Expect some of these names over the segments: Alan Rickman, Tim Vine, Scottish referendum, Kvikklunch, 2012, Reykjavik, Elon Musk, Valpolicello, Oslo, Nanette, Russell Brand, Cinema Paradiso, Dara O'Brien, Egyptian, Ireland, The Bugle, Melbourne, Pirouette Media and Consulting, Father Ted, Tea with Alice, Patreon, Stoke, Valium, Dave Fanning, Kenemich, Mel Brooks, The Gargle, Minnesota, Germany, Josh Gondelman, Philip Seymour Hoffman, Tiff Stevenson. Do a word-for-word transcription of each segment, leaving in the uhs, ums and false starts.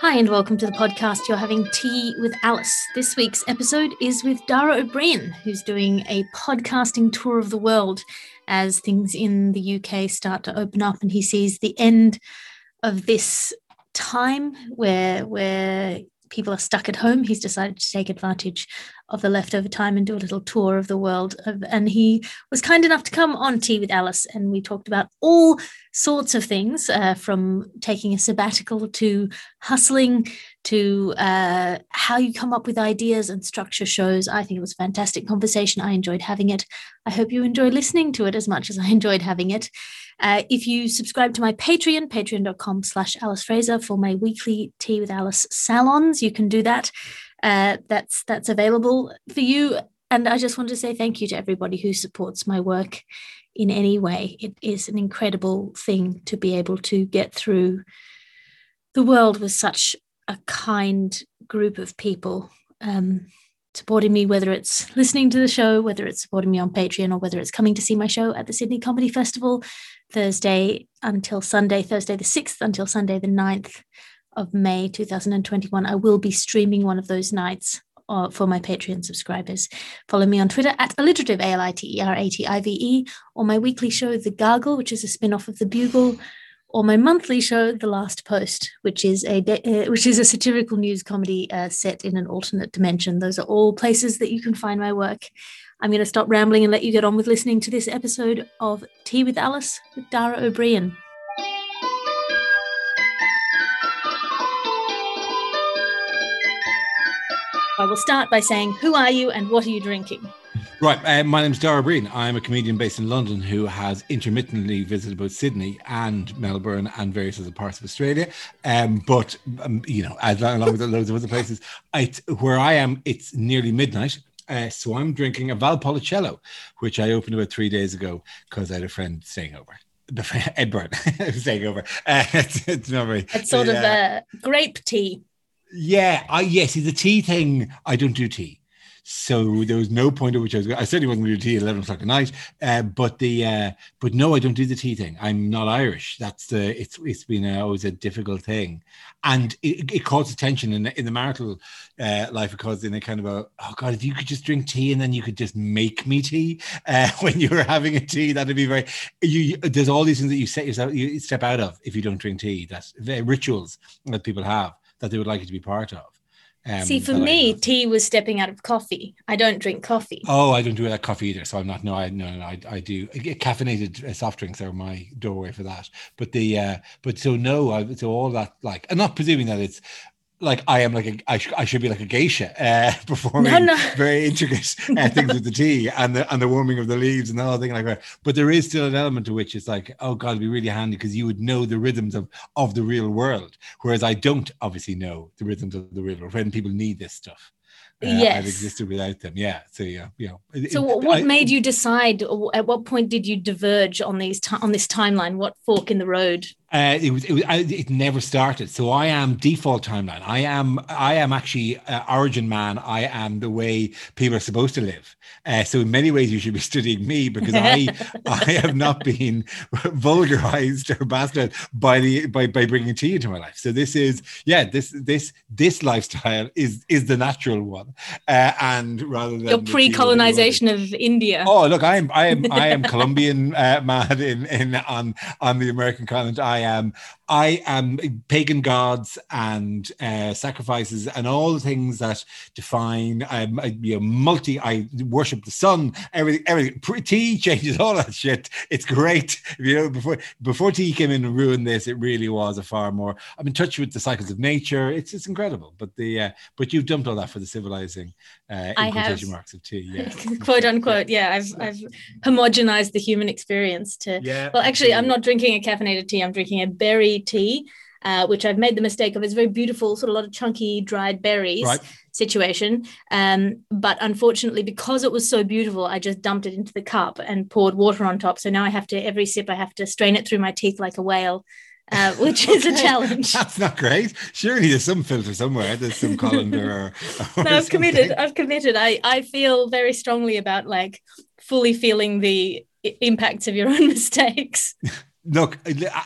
Hi and welcome to the podcast. You're having Tea with Alice. This week's episode is with Dara O'Brien, who's doing a podcasting tour of the world as things in the U K start to open up and he sees the end of this time where, where people are stuck at home. He's decided to take advantage of the leftover time and do a little tour of the world. And he was kind enough to come on Tea with Alice and we talked about all sorts of things, uh, from taking a sabbatical to hustling to uh, how you come up with ideas and structure shows. I think it was a fantastic conversation. I enjoyed having it. I hope you enjoy listening to it as much as I enjoyed having it. Uh, if you subscribe to my Patreon, patreon.com slash Alice Fraser for my weekly Tea with Alice salons, you can do that. Uh, that's that's available for you. And I just want to say thank you to everybody who supports my work in any way. It is an incredible thing to be able to get through the world with such a kind group of people um, supporting me, whether it's listening to the show, whether it's supporting me on Patreon, or whether it's coming to see my show at the Sydney Comedy Festival Thursday until Sunday, Thursday the sixth until Sunday the ninth of May two thousand twenty-one. I will be streaming one of those nights uh, for my Patreon subscribers. Follow me on Twitter at alliterative, A L I T E R A T I V E, or my weekly show, The Gargle, which is a spin-off of The Bugle, or my monthly show, The Last Post, which is a de- uh, which is a satirical news comedy uh, set in an alternate dimension. Those are all places that you can find my work. I'm going to stop rambling and let you get on with listening to this episode of Tea with Alice with Dara O'Brien. I will start by saying, who are you and what are you drinking? Right, uh, my name's Dara O'Brien. I'm a comedian based in London who has intermittently visited both Sydney and Melbourne and various other parts of Australia. Um, but, um, you know, as long, along with loads of other places, I, where I am, it's nearly midnight. Uh, so I'm drinking a Valpolicello, which I opened about three days ago because I had a friend staying over. Ed Byrne staying over. Uh, it's, it's not very... It's sort uh, of a grape tea. Yeah, I yes, it's a tea thing. I don't do tea. So there was no point at which I was going. I certainly wasn't going to do tea at eleven o'clock at night. Uh, but the uh, but no, I don't do the tea thing. I'm not Irish. That's the it's it's been a, always a difficult thing, and it, it causes tension in the, in the marital uh, life. It causes in a kind of a oh god, if you could just drink tea and then you could just make me tea uh, when you were having a tea, that'd be very. You there's all these things that you set yourself you step out of if you don't drink tea. That's the rituals that people have that they would like it to be part of. Um, See, for me, like tea was stepping out of coffee. I don't drink coffee. Oh, I don't do that coffee either. So I'm not, no, I, no, no, I, I do. Caffeinated uh, soft drinks are my doorway for that. But the, uh, but so no, I, so all that, like, I'm not presuming that it's, like I am like a, I, sh- I should be like a geisha uh, performing no, no. very intricate uh, no. things with the tea and the and the warming of the leaves and the whole thing like that. But there is still an element to which it's like, oh God, it'd be really handy because you would know the rhythms of, of the real world. Whereas I don't obviously know the rhythms of the real world when people need this stuff. Uh, yes. I've existed without them. Yeah. So, yeah. You know, it, so what, what I, made you decide, or at what point did you diverge on these t- on this timeline? What fork in the road? Uh, it was, it was, I, it never started. So I am default timeline. I am, I am actually uh, origin man. I am the way people are supposed to live. Uh, so in many ways you should be studying me because I, I have not been vulgarized or bastardized by the, by, by bringing tea into my life. So this is, yeah, this, this, this lifestyle is, is the natural one. Uh, and rather than your pre-colonization of India. Oh, look, I am, I am, I am Colombian uh, man in, in, on, on the American continent. I I am, I am pagan gods and uh, sacrifices and all the things that define. I'm I, you know, multi. I worship the sun. Everything, everything. Tea changes all that shit. It's great. You know, before before tea came in and ruined this, it really was a far more. I'm in touch with the cycles of nature. It's it's incredible. But the uh, but you've dumped all that for the civilizing. Uh, in quotation marks of tea. Yeah. Quote unquote. Yeah, I've I've homogenized the human experience to. Yeah, well, actually, I'm not drinking a caffeinated tea. I'm drinking a berry tea, uh, which I've made the mistake of. It's very beautiful, sort of a lot of chunky dried berries right. situation. Um, but unfortunately, because it was so beautiful, I just dumped it into the cup and poured water on top. So now I have to, every sip, I have to strain it through my teeth like a whale. Uh, which okay. is a challenge. That's not great. Surely there's some filter somewhere. There's some colander. Or, or no, I've something. committed. I've committed. I, I feel very strongly about like fully feeling the impacts of your own mistakes. Look,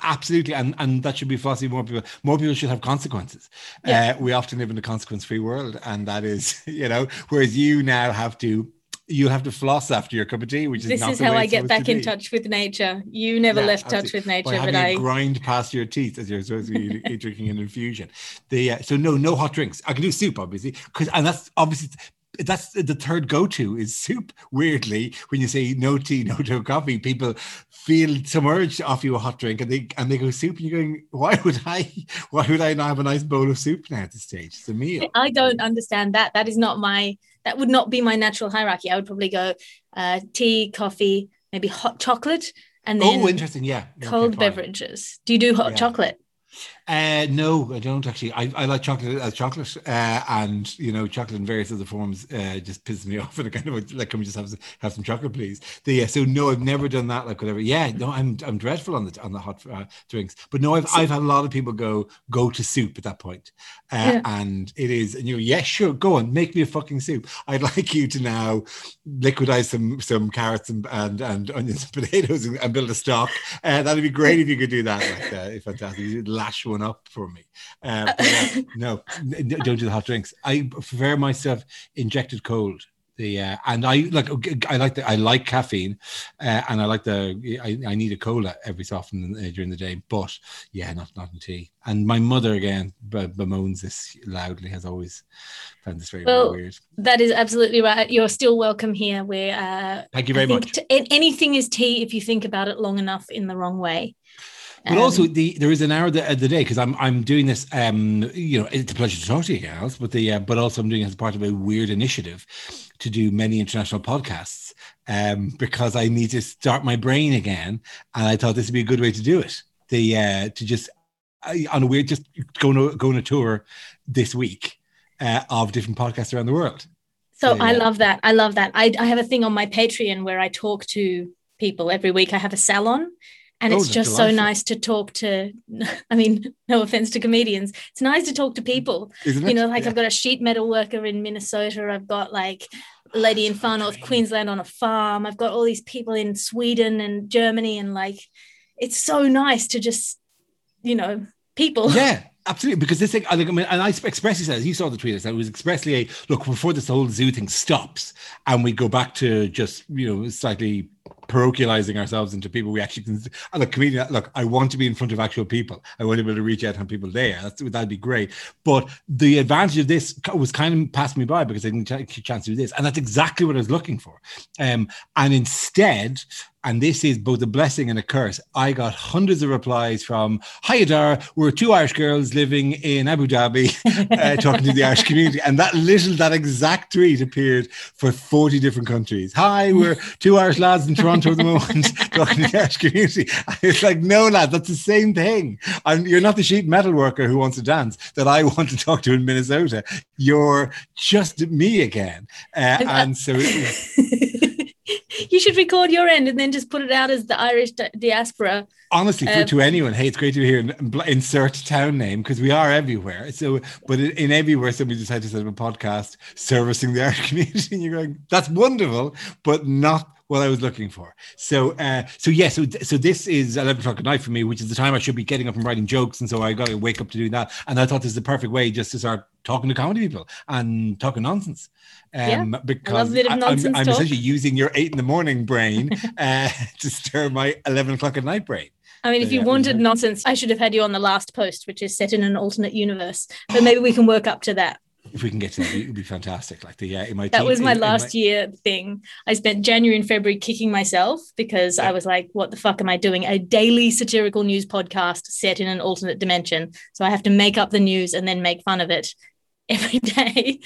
absolutely, and, and that should be fussy. More people, more people should have consequences. Yeah. Uh, we often live in a consequence-free world, and that is, you know, whereas you now have to, you have to floss after your cup of tea, which is this not is the how way I get back in be. touch with nature. You never yeah, left absolutely. touch with nature, By but I grind past your teeth as you're supposed to be drinking an infusion. The uh, so no, no hot drinks. I can do soup, obviously, because and that's obviously. That's the third go-to is soup. Weirdly, when you say no tea, no, no coffee, people feel some urge to offer you a hot drink, and they and they go soup. And you're going, why would I? Why would I not have a nice bowl of soup now at this stage? It's a meal. I don't understand that. That is not my. That would not be my natural hierarchy. I would probably go uh, tea, coffee, maybe hot chocolate, and then oh, interesting, yeah, cold okay, beverages. Do you do hot yeah. chocolate? Uh, no, I don't actually. I, I like chocolate as chocolate, uh, and you know, chocolate in various other forms uh, just pisses me off. And I kind of like, can we just have some, have some chocolate, please? The, uh, so no, I've never done that. Like whatever. Yeah, no, I'm I'm dreadful on the on the hot uh, drinks. But no, I've I've had a lot of people go go to soup at that point, uh, yeah. and it is and you know, yeah, sure, go on, make me a fucking soup. I'd like you to now liquidize some some carrots and and, and onions and potatoes and, and build a stock. Uh, that'd be great if you could do that. Like, uh, fantastic. Lash one up for me. Uh, but, uh, no, don't do the hot drinks. I prefer myself injected cold. The uh, and I like I like the, I like caffeine, uh, and I like the I, I need a cola every so often during the day. But yeah, not not in tea. And my mother again be- bemoans this loudly. Has always found this very, well, very weird. That is absolutely right. You're still welcome here. Where uh, thank you very much. T- anything is tea if you think about it long enough in the wrong way. But um, also, the, there is an hour of the, of the day because I'm I'm doing this. Um, you know, it's a pleasure to talk to you, Alice. But the uh, but also I'm doing it as part of a weird initiative to do many international podcasts um, because I need to start my brain again, and I thought this would be a good way to do it. The uh, to just uh, on a weird just going to go on a tour this week uh, of different podcasts around the world. So, so I yeah. love that. I love that. I I have a thing on my Patreon where I talk to people every week. I have a salon. And oh, it's just delightful. So nice to talk to, I mean, no offense to comedians. It's nice to talk to people. Isn't it? You know, like yeah. I've got a sheet metal worker in Minnesota. I've got like a lady in far north Queensland on a farm. I've got all these people in Sweden and Germany. And like, it's so nice to just, you know, people. Yeah. Absolutely, because this thing, I mean, and I expressly said, as you saw the tweet, I said it was expressly a look before this whole zoo thing stops, and we go back to just you know slightly parochializing ourselves into people we actually can. And a comedian, look, I want to be in front of actual people. I want to be able to reach out and people there. That's, that'd be great. But the advantage of this was kind of passed me by because I didn't get a chance to do this, and that's exactly what I was looking for. Um, and instead. And this is both a blessing and a curse. I got hundreds of replies from, "Hiya, Dara, we're two Irish girls living in Abu Dhabi uh, talking to the Irish community." And that little, that exact tweet appeared for forty different countries. "Hi, we're two Irish lads in Toronto at the moment talking to the Irish community." And it's like, no, lad, that's the same thing. I'm, you're not the sheet metal worker who wants to dance that I want to talk to in Minnesota. You're just me again. Uh, and so it was... You should record your end and then just put it out as the Irish di- diaspora. Honestly, for, um, to anyone, hey, it's great to be here. And insert town name because we are everywhere. So, but in, in everywhere, somebody decided to set up a podcast servicing the Irish community, and you're going, "That's wonderful," but not what I was looking for. So, uh, so yeah, so so this is eleven o'clock at night for me, which is the time I should be getting up and writing jokes, and so I got to wake up to do that. And I thought this is the perfect way just to start talking to comedy people and talking nonsense. Um, yeah, because I love a bit of nonsense I'm, I'm talk. essentially using your eight in the morning brain uh, to stir my eleven o'clock at night brain. I mean, so if you yeah, wanted yeah. nonsense, I should have had you on The Last Post, which is set in an alternate universe. But maybe we can work up to that. If we can get to that, it would be fantastic. Like the yeah, in my that team, was my in, last in my... year thing. I spent January and February kicking myself because yeah. I was like, "What the fuck am I doing? A daily satirical news podcast set in an alternate dimension." So I have to make up the news and then make fun of it every day.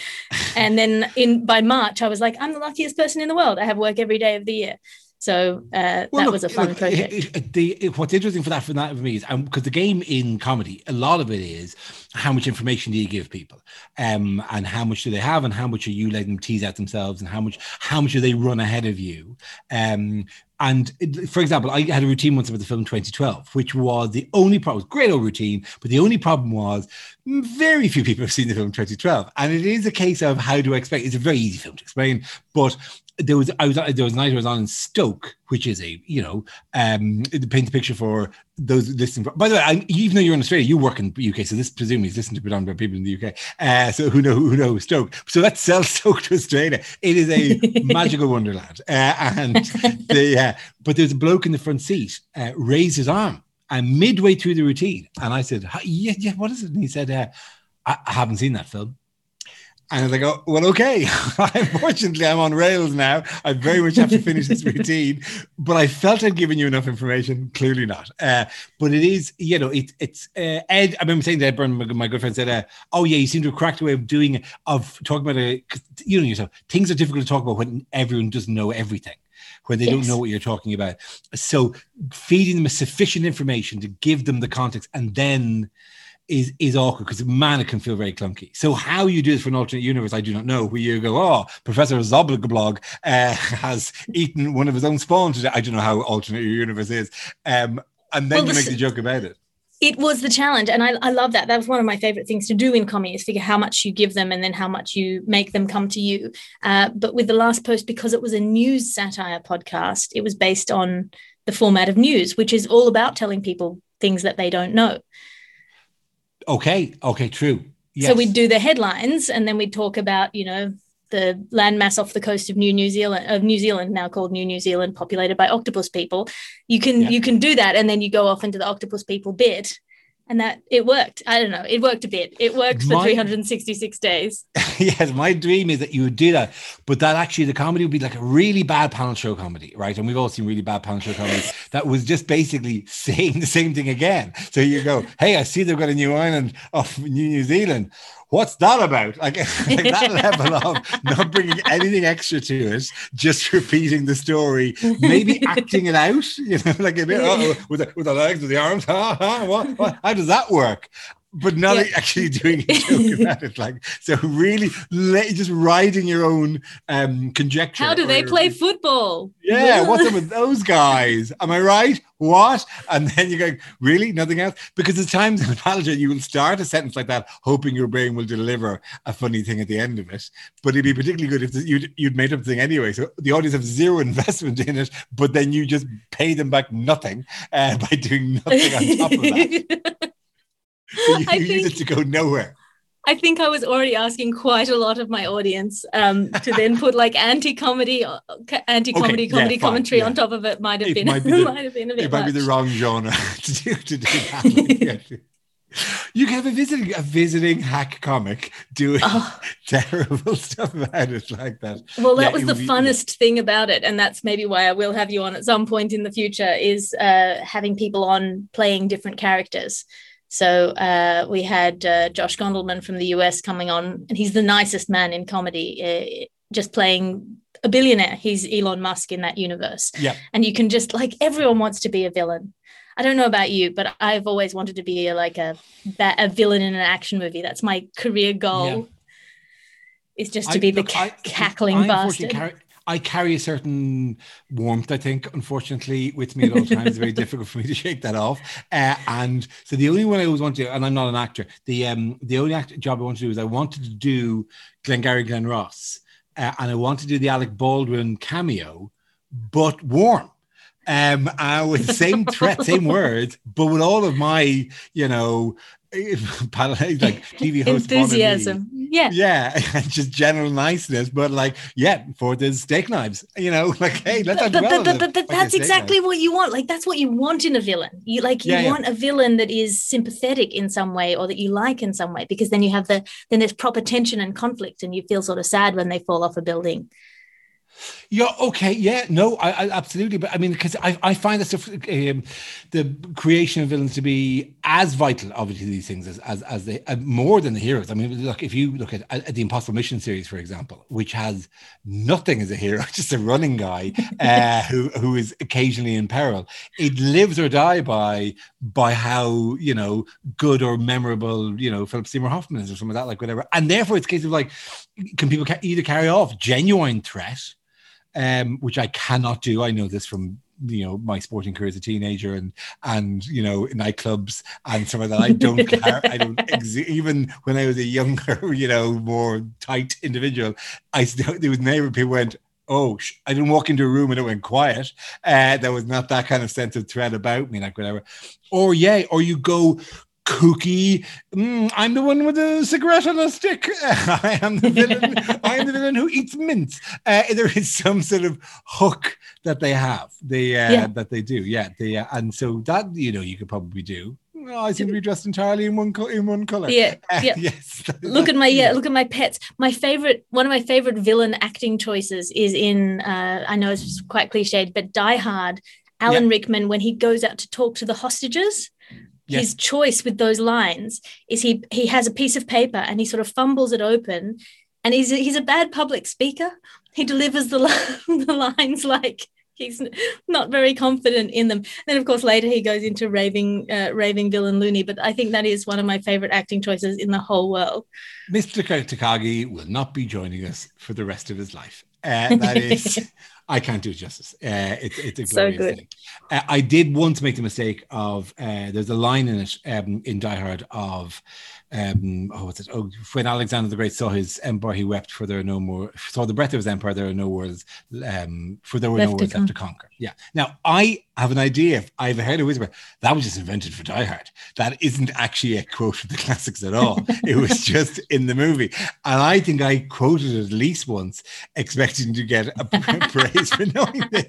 And then in by March, I was like, "I'm the luckiest person in the world. I have work every day of the year." So uh, well, that look, was a fun look, project. It, it, the, it, what's interesting for that for that for me is because um, the game in comedy, a lot of it is how much information do you give people, um, and how much do they have, and how much are you letting them tease out themselves, and how much how much do they run ahead of you. Um, And it, for example, I had a routine once about the film twenty twelve, which was the only problem. It was a great old routine, but the only problem was very few people have seen the film twenty twelve. And it is a case of how do I explain? It's a very easy film to explain, but there was I was there was a night I was on in Stoke, which is a you know um, it paints a picture for those listening. By the way, I, even though you're in Australia, you work in the U K, so this presumably is listened to predominantly people in the U K. Uh, so who know who knows Stoke? So let's sell Stoke to Australia. It is a magical wonderland. Uh, and the uh, but there's a bloke in the front seat uh, raised his arm, and midway through the routine, and I said, "Yeah, yeah, what is it?" And he said, uh, I, "I haven't seen that film." And I was like, oh, well, okay. Unfortunately, I'm on rails now. I very much have to finish this routine. But I felt I'd given you enough information. Clearly not. Uh, but it is, you know, it, it's uh, Ed. I remember saying to Ed Byrne, my, my good friend, said, uh, oh, yeah, you seem to have cracked a way of doing, of talking about it. You know yourself, things are difficult to talk about when everyone doesn't know everything, when they yes. don't know what you're talking about. So feeding them sufficient information to give them the context and then... is is awkward, because man, it can feel very clunky. So how you do this for an alternate universe, I do not know, where you go, oh, Professor Zobloblog uh, has eaten one of his own spawn today. I don't know how alternate your universe is. Um, and then well, you this, make the joke about it. It was the challenge. And I, I love that. That was one of my favorite things to do in comedy, is figure how much you give them and then how much you make them come to you. Uh, but with The Last Post, because it was a news satire podcast, it was based on the format of news, which is all about telling people things that they don't know. Okay. Okay. True. Yes. So we'd do the headlines, and then we'd talk about, you know, the landmass off the coast of New New Zealand, of New Zealand, now called New New Zealand, populated by octopus people. You can yeah. you can do that, and then you go off into the octopus people bit, and that it worked. I don't know. It worked a bit. It worked for my, three hundred sixty-six days. Yes, my dream is that you would do that, but that actually the comedy would be like a really bad panel show comedy, right? And we've all seen really bad panel show comedies. That was just basically saying the same thing again. So you go, hey, I see they've got a new island off New New Zealand. What's that about? Like, like that level of not bringing anything extra to it, just repeating the story, maybe acting it out, you know, like a bit uh-oh, with, the, with the legs, with the arms. Ha, ha, what, what, how does that work? But not yeah. actually doing a joke about it. Like, so really let, just riding your own um, conjecture. How do or, they play football? Yeah, what's up with those guys? Am I right? What? And then you go, really? Nothing else? Because there's times in the panel show you will start a sentence like that, hoping your brain will deliver a funny thing at the end of it. But it'd be particularly good if you'd, you'd made up the thing anyway. So the audience have zero investment in it, but then you just pay them back nothing uh, by doing nothing on top of that. So you I use think, it to go nowhere. I think I was already asking quite a lot of my audience um, to then put like anti-comedy, anti-comedy okay, comedy yeah, commentary fine, yeah. on top of it. Might have it been, might be the, might have been a bit it much. Might be the wrong genre to do to do that. You can have a visiting a visiting hack comic doing oh. terrible stuff about it like that. Well, that yeah, was the be, funnest yeah. thing about it, and that's maybe why I will have you on at some point in the future. Is uh, having people on playing different characters. So uh, we had uh, Josh Gondelman from the U S coming on, and he's the nicest man in comedy, uh, just playing a billionaire. He's Elon Musk in that universe. Yeah. And you can just, like, everyone wants to be a villain. I don't know about you, but I've always wanted to be a, like a, a villain in an action movie. That's my career goal, yeah. is just to I, be look, the I, cackling I, bastard. Car- I carry a certain warmth, I think, unfortunately, with me at all times. It's very difficult for me to shake that off. Uh, and so the only one I always want to do, and I'm not an actor, the um, the only act- job I want to do is I wanted to do Glengarry Glen Ross, uh, and I want to do the Alec Baldwin cameo, but warm. Um, uh, with the same threat, same words, but with all of my, you know, like T V host enthusiasm, yeah, yeah, just general niceness, but like, yeah, for the steak knives, you know, like, hey, let's but, but, but, but, but that's exactly knife. What you want. Like, that's what you want in a villain. You like, you yeah, want yeah. a villain that is sympathetic in some way, or that you like in some way, because then you have the then there's proper tension and conflict, and you feel sort of sad when they fall off a building. Yeah. Okay. Yeah. No. I, I absolutely. But I mean, because I, I find that stuff, um, the creation of villains to be as vital, obviously, these things as as as they uh, more than the heroes. I mean, look, if you look at, at the Impossible Mission series, for example, which has nothing as a hero, just a running guy uh, who who is occasionally in peril. It lives or die by by how, you know, good or memorable, you know, Philip Seymour Hoffman is or something like that, like whatever. And therefore, it's a case of like, can people ca- either carry off genuine threat. Um, which I cannot do. I know this from, you know, my sporting career as a teenager and, and you know, nightclubs and some of that. I don't care. I don't ex- even when I was a younger, you know, more tight individual, I still, there was never people went, oh, sh- I didn't walk into a room and it went quiet. Uh, there was not that kind of sense of threat about me, like whatever. Or yeah, or you go kooky. Mm, I'm the one with a cigarette on a stick. I am the villain. I am the villain who eats mints. Uh, there is some sort of hook that they have. They uh, yeah. that they do. Yeah, they uh, and so that, you know, you could probably do. Oh, I seem to be dressed entirely in one co- in one color. Yeah, uh, yeah. Yes. Look at my yeah. Look at my pets. My favorite, one of my favorite villain acting choices is in. Uh, I know it's quite cliched, but Die Hard. Alan yeah. Rickman, when he goes out to talk to the hostages, yes. his choice with those lines is he he has a piece of paper and he sort of fumbles it open, and he's a, he's a bad public speaker. He delivers the the lines like. He's not very confident in them. Then, of course, later he goes into raving, uh, raving villain loony. But I think that is one of my favourite acting choices in the whole world. Mister Takagi will not be joining us for the rest of his life. Uh, that is, I can't do it justice. Uh, it, it's a glorious so good. Thing. Uh, I did once make the mistake of, uh, there's a line in it um, in Die Hard of, um, oh, what's it? Oh, when Alexander the Great saw his empire, he wept for there are no more, saw the breadth of his empire, there are no words, um, for there were left no words left to conquer. Yeah. Now, I have an idea. I've heard a whisper. That was just invented for Die Hard. That isn't actually a quote from the classics at all. It was just in the movie. And I think I quoted it at least once, expecting to get a praise for knowing this.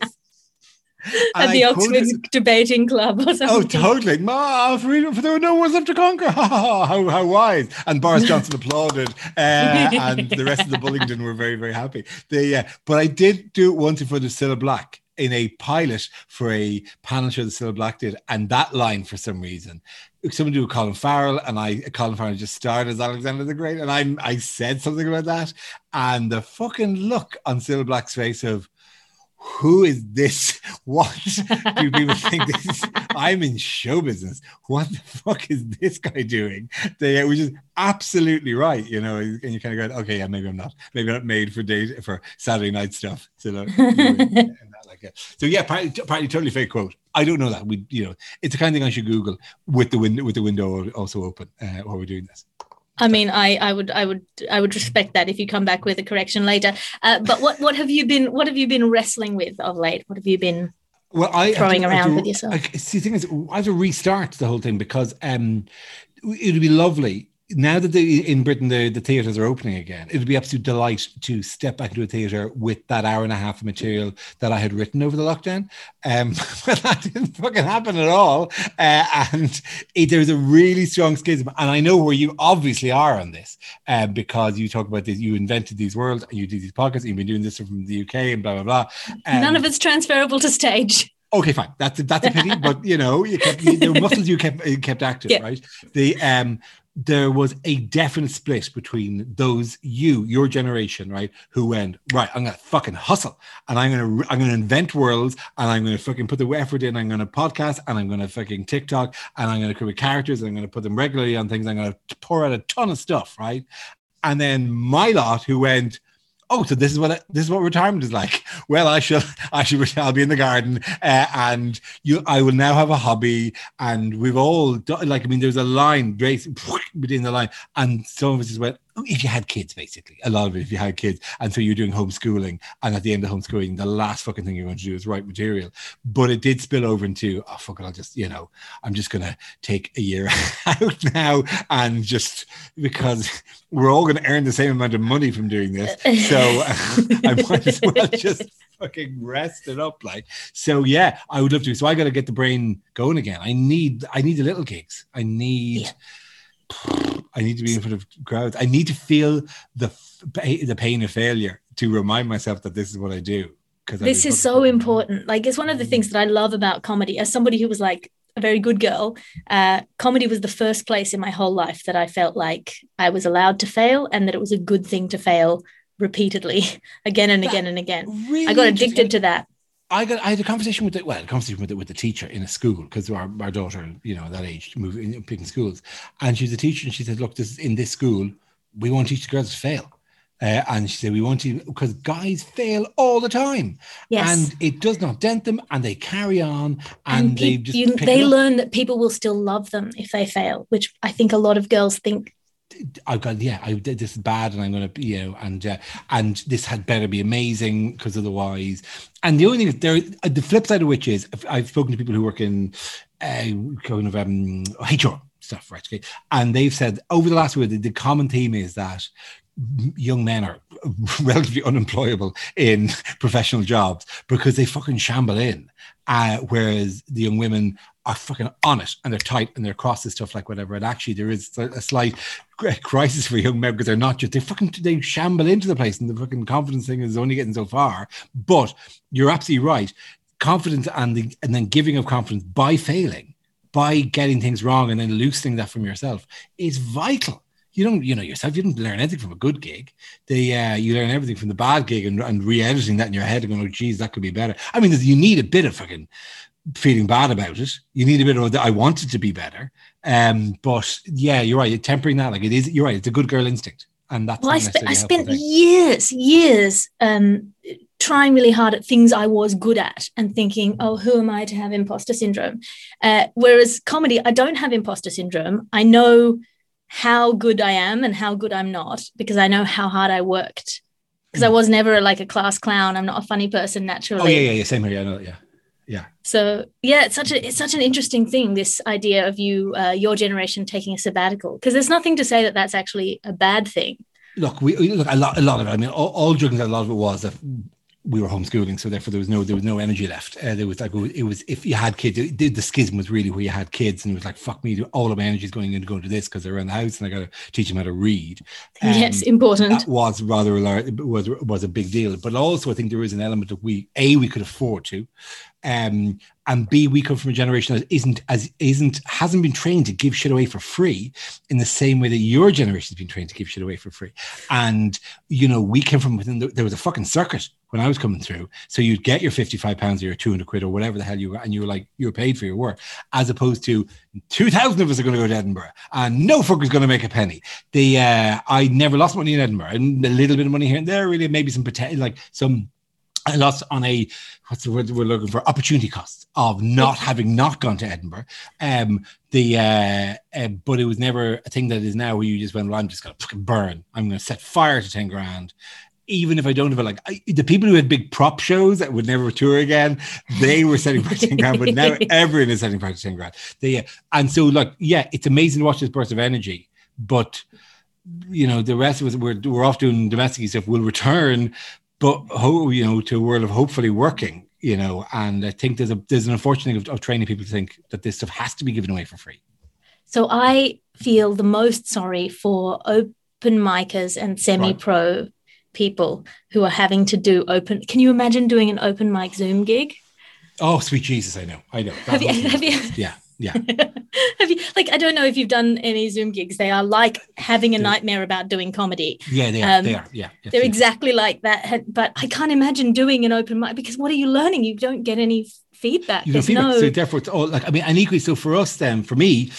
And at the I Oxford quoted, debating club or something. Oh, totally. Ma, for, for there were no words left to conquer. how, how wise. And Boris Johnson applauded. Uh, and the rest of the Bullingdon were very, very happy. They, uh, but I did do it once in front of Cilla Black in a pilot for a panel show that Cilla Black did. And that line, for some reason, someone did with Colin Farrell, and I Colin Farrell just starred as Alexander the Great. And I I said something about that. And the fucking look on Cilla Black's face of, who is this? What do people think this is? I'm in show business. What the fuck is this guy doing? They, which is absolutely right, you know. And you kind of go, okay, yeah, maybe I'm not. Maybe I'm not made for day for Saturday night stuff. So, no, and like that. So yeah, partly, partly totally fake quote. I don't know that. We, you know, it's the kind of thing I should Google with the window with the window also open uh, while we're doing this. I mean, I, I would, I would, I would respect that if you come back with a correction later. Uh, but what, what have you been, what have you been wrestling with of late? What have you been well, I, throwing I, I, around I, I, with yourself? I, see, the thing is, I have to restart the whole thing because um, it would be lovely now that the, in Britain the, the theatres are opening again. It would be absolute delight to step back into a theatre with that hour and a half of material that I had written over the lockdown. Um, but that didn't fucking happen at all. Uh, and it, there was a really strong schism. And I know where you obviously are on this uh, because you talk about this, you invented these worlds and you did these podcasts and you've been doing this from the U K and blah, blah, blah. Um, None of it's transferable to stage. Okay, fine. That's a, that's a pity, but you know, you kept, you, the muscles you kept you kept active, yeah. right? The um, there was a definite split between those you, your generation, right, who went right. I'm gonna fucking hustle, and I'm gonna I'm gonna invent worlds, and I'm gonna fucking put the effort in. I'm gonna podcast, and I'm gonna fucking TikTok, and I'm gonna create characters, and I'm gonna put them regularly on things. I'm gonna pour out a ton of stuff, right? And then my lot who went. Oh, so this is what this is what retirement is like. Well, I shall, I shall, I'll be in the garden, uh, and you, I will now have a hobby. And we've all done, like, I mean, there's a line between the line, and some of us just went. If you had kids, basically, a lot of it. If you had kids, and so you're doing homeschooling, and at the end of homeschooling, the last fucking thing you're going to do is write material. But it did spill over into, oh fuck it, I'll just, you know, I'm just going to take a year out now, and just because we're all going to earn the same amount of money from doing this, so I might as well just fucking rest it up, like. So yeah, I would love to. So I got to get the brain going again. I need, I need the little gigs. I need. Yeah. I need to be in front of crowds. I need to feel the the pain of failure to remind myself that this is what I do. This is so important. Like, it's one of the things that I love about comedy. As somebody who was like a very good girl, uh, comedy was the first place in my whole life that I felt like I was allowed to fail and that it was a good thing to fail repeatedly, again and again and again. Really I got addicted to that. I got. I had a conversation with the, well, a conversation with the, with the teacher in a school because our, our daughter, you know, that age, moving picking schools, and she was a teacher, and she said, "Look, this is, in this school, we won't teach the girls to fail," uh, and she said, "We won't teach because guys fail all the time, yes. and it does not dent them, and they carry on, and, and pe- they just you, they learn that people will still love them if they fail, which I think a lot of girls think." I've got, yeah, I did this bad and I'm going to, you know, and uh, and this had better be amazing because otherwise. And the only thing is, there, the flip side of which is, I've spoken to people who work in uh, kind of um, H R stuff, right? Okay? And they've said over the last week, the, the common theme is that young men are relatively unemployable in professional jobs because they fucking shamble in. Uh, whereas the young women are fucking on it and they're tight and they're cross and stuff like whatever. And actually there is a slight crisis for young men because they're not just, they fucking, they shamble into the place and the fucking confidence thing is only getting so far. But you're absolutely right. Confidence and the, and then giving of confidence by failing, by getting things wrong and then loosening that from yourself is vital. You don't, you know, yourself, you didn't learn anything from a good gig. They, uh, you learn everything from the bad gig and, and re-editing that in your head and going, oh, geez, that could be better. I mean, you need a bit of fucking feeling bad about it. You need a bit of, I want it to be better. Um, but yeah, you're right. You're tempering that. Like it is, you're right. It's a good girl instinct. And that's, well, I, sp- I spent thing. years, years um, trying really hard at things I was good at and thinking, oh, who am I to have imposter syndrome? Uh, whereas comedy, I don't have imposter syndrome. I know how good I am and how good I'm not, because I know how hard I worked, because I was never like a class clown. I'm not a funny person naturally. Oh yeah, yeah, yeah. Same here. Yeah, no, yeah, yeah. So yeah, it's such a it's such an interesting thing, this idea of you, uh, your generation taking a sabbatical, because there's nothing to say that that's actually a bad thing. Look, we look a lot, a lot of it. I mean, all, all joking, a lot of it was that we were homeschooling, so therefore there was no there was no energy left. Uh, there was like it was if you had kids, it, the schism was really where you had kids, and it was like fuck me, all of my energy is going into going to this because they're around the house, and I got to teach them how to read. Um, yes, important. That was rather was was a big deal, but also I think there is an element of we a we could afford to, um, and b we come from a generation that isn't as isn't hasn't been trained to give shit away for free in the same way that your generation has been trained to give shit away for free, and you know we came from within the, there was a fucking circuit when I was coming through. So you'd get your fifty-five pounds or your two hundred quid or whatever the hell you were, and you were like, you were paid for your work, as opposed to two thousand of us are going to go to Edinburgh and no fucker's going to make a penny. The uh, I never lost money in Edinburgh, and a little bit of money here and there, really, maybe some potential, like some, I lost on a, what's the word we're looking for, opportunity costs of not having not gone to Edinburgh. Um, the uh, uh, But it was never a thing that is now where you just went, well, I'm just going to fucking burn. I'm going to set fire to ten grand. Even if I don't have it, like I, the people who had big prop shows that would never tour again, they were setting fire to ten grand, but now everyone is setting fire to ten grand. They, uh, and so, like, yeah, it's amazing to watch this burst of energy, but you know, the rest of us, we're, we're off doing domestic stuff, will return, but ho, you know, to a world of hopefully working, you know. And I think there's a there's an unfortunate thing of, of training people to think that this stuff has to be given away for free. So I feel the most sorry for open micers and semi-pro. Right. People who are having to do open, can you imagine doing an open mic Zoom gig? Oh, sweet Jesus, I know, I know. Have you, have you, yeah, yeah. Have you, like, I don't know if you've done any Zoom gigs. They are like having a nightmare about doing comedy. Yeah, they are, um, they are, yeah. Yes, they're yes. exactly like that, but I can't imagine doing an open mic because what are you learning? You don't get any feedback. You don't feedback, no... so therefore it's all, like, I mean, and equally, so for us then, for me,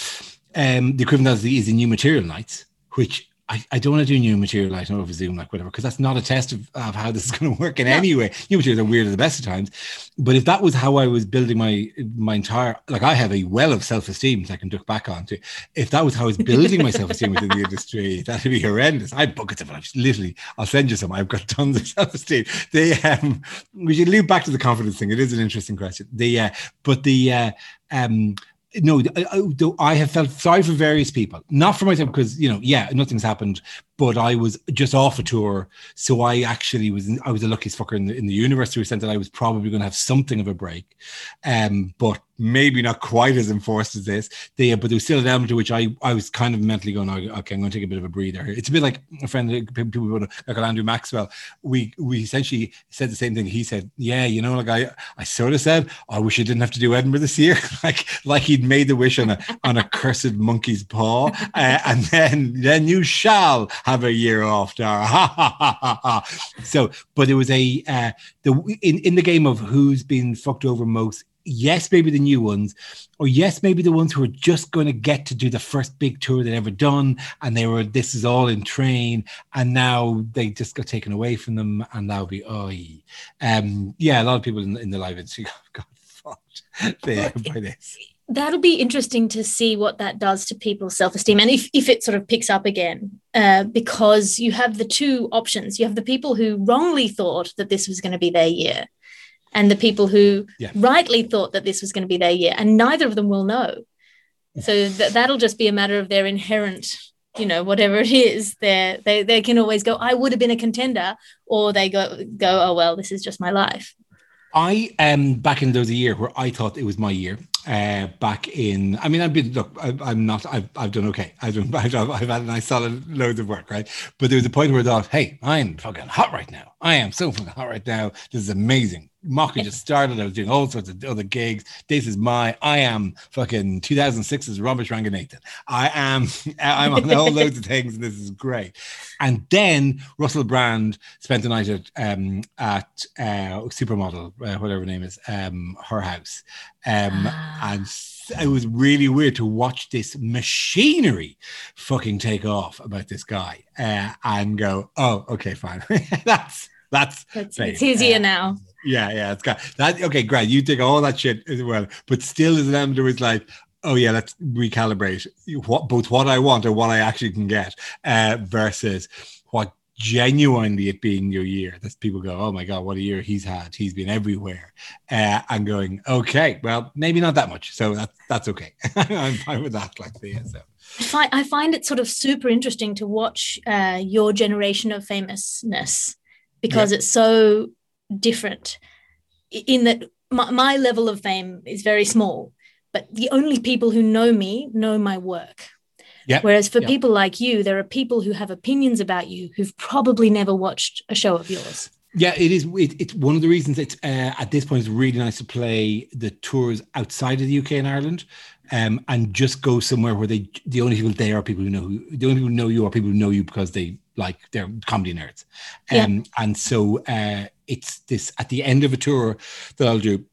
um, the equivalent is the new material nights, which, I, I don't want to do new material, I don't know, over Zoom, like whatever, because that's not a test of, of how this is going to work in yeah. any way. New materials are weird at the best of times. But if that was how I was building my my entire, like I have a well of self-esteem that I can duck back onto. If that was how I was building my self-esteem within the industry, that would be horrendous. I have buckets of it. I've literally, I'll send you some. I've got tons of self-esteem. They, um, we should leave back to the confidence thing. It is an interesting question. The, uh, but the, uh, um, No, I have felt sorry for various people, not for myself, because, you know, yeah, nothing's happened, but I was just off a tour. So I actually was, I was the luckiest fucker in the, in the universe to the extent that I was probably going to have something of a break, um, but maybe not quite as enforced as this. They, but there was still an element to which I, I was kind of mentally going, okay, I'm going to take a bit of a breather. It's a bit like a friend, people like Andrew Maxwell. We we essentially said the same thing. He said, yeah, you know, like I, I sort of said, I wish I didn't have to do Edinburgh this year. like like he'd made the wish on a on a cursed monkey's paw. Uh, and then then you shall have a year off, Dara. Ha, ha, ha, ha, ha. So, but it was a, uh, the in, in the game of who's been fucked over most, yes, maybe the new ones, or yes, maybe the ones who are just going to get to do the first big tour they've ever done, and they were, this is all in train, and now they just got taken away from them, and that'll be, oh, um, yeah, a lot of people in, in the live industry got, got fucked there by this. that'll be interesting to see what that does to people's self-esteem, and if, if it sort of picks up again, uh, because you have the two options. You have the people who wrongly thought that this was going to be their year, and the people who yeah. rightly thought that this was going to be their year, and neither of them will know. So th- that'll just be a matter of their inherent, you know, whatever it is. They they they can always go, I would have been a contender, or they go go, oh well, this is just my life. I am um, back in there was a year where I thought it was my year. Uh, back in, I mean, I've been look, I, I'm not, I've I've done okay. I've done, I've, I've had a nice solid loads of work, right? But there was a point where I thought, hey, I'm fucking hot right now. I am so fucking hot right now. This is amazing. Mocking just started. I was doing all sorts of other gigs. This is my, I am fucking two thousand six is Robert Ranganathan. I am, I'm on all loads of things, and this is great. And then Russell Brand spent the night at um, at uh, Supermodel, uh, whatever her name is, um, her house. Um, and it was really weird to watch this machinery fucking take off about this guy uh, and go, oh, okay, fine. that's, that's, that's it's easier uh, now. Yeah, yeah, it's got that. Okay, great. You take all that shit as well, but still, as an amateur, it's like, oh yeah, let's recalibrate what both what I want and what I actually can get uh, versus what genuinely it being your year. That's people go, oh my god, what a year he's had. He's been everywhere, uh, and going, okay, well, maybe not that much. So that's that's okay. I'm fine with that. Like the so. I find I find it sort of super interesting to watch uh, your generation of famousness because yeah. it's so different in that my, my level of fame is very small, but the only people who know me know my work. Yep. Whereas for yep. people like you, there are people who have opinions about you who've probably never watched a show of yours. Yeah, it is. It, it's one of the reasons it's uh, at this point it's really nice to play the tours outside of the U K and Ireland, um, and just go somewhere where they the only people there are people who know who, the only people who know you are people who know you because they like they're comedy nerds, um, yeah. and so. Uh, It's this at the end of a tour that I'll do.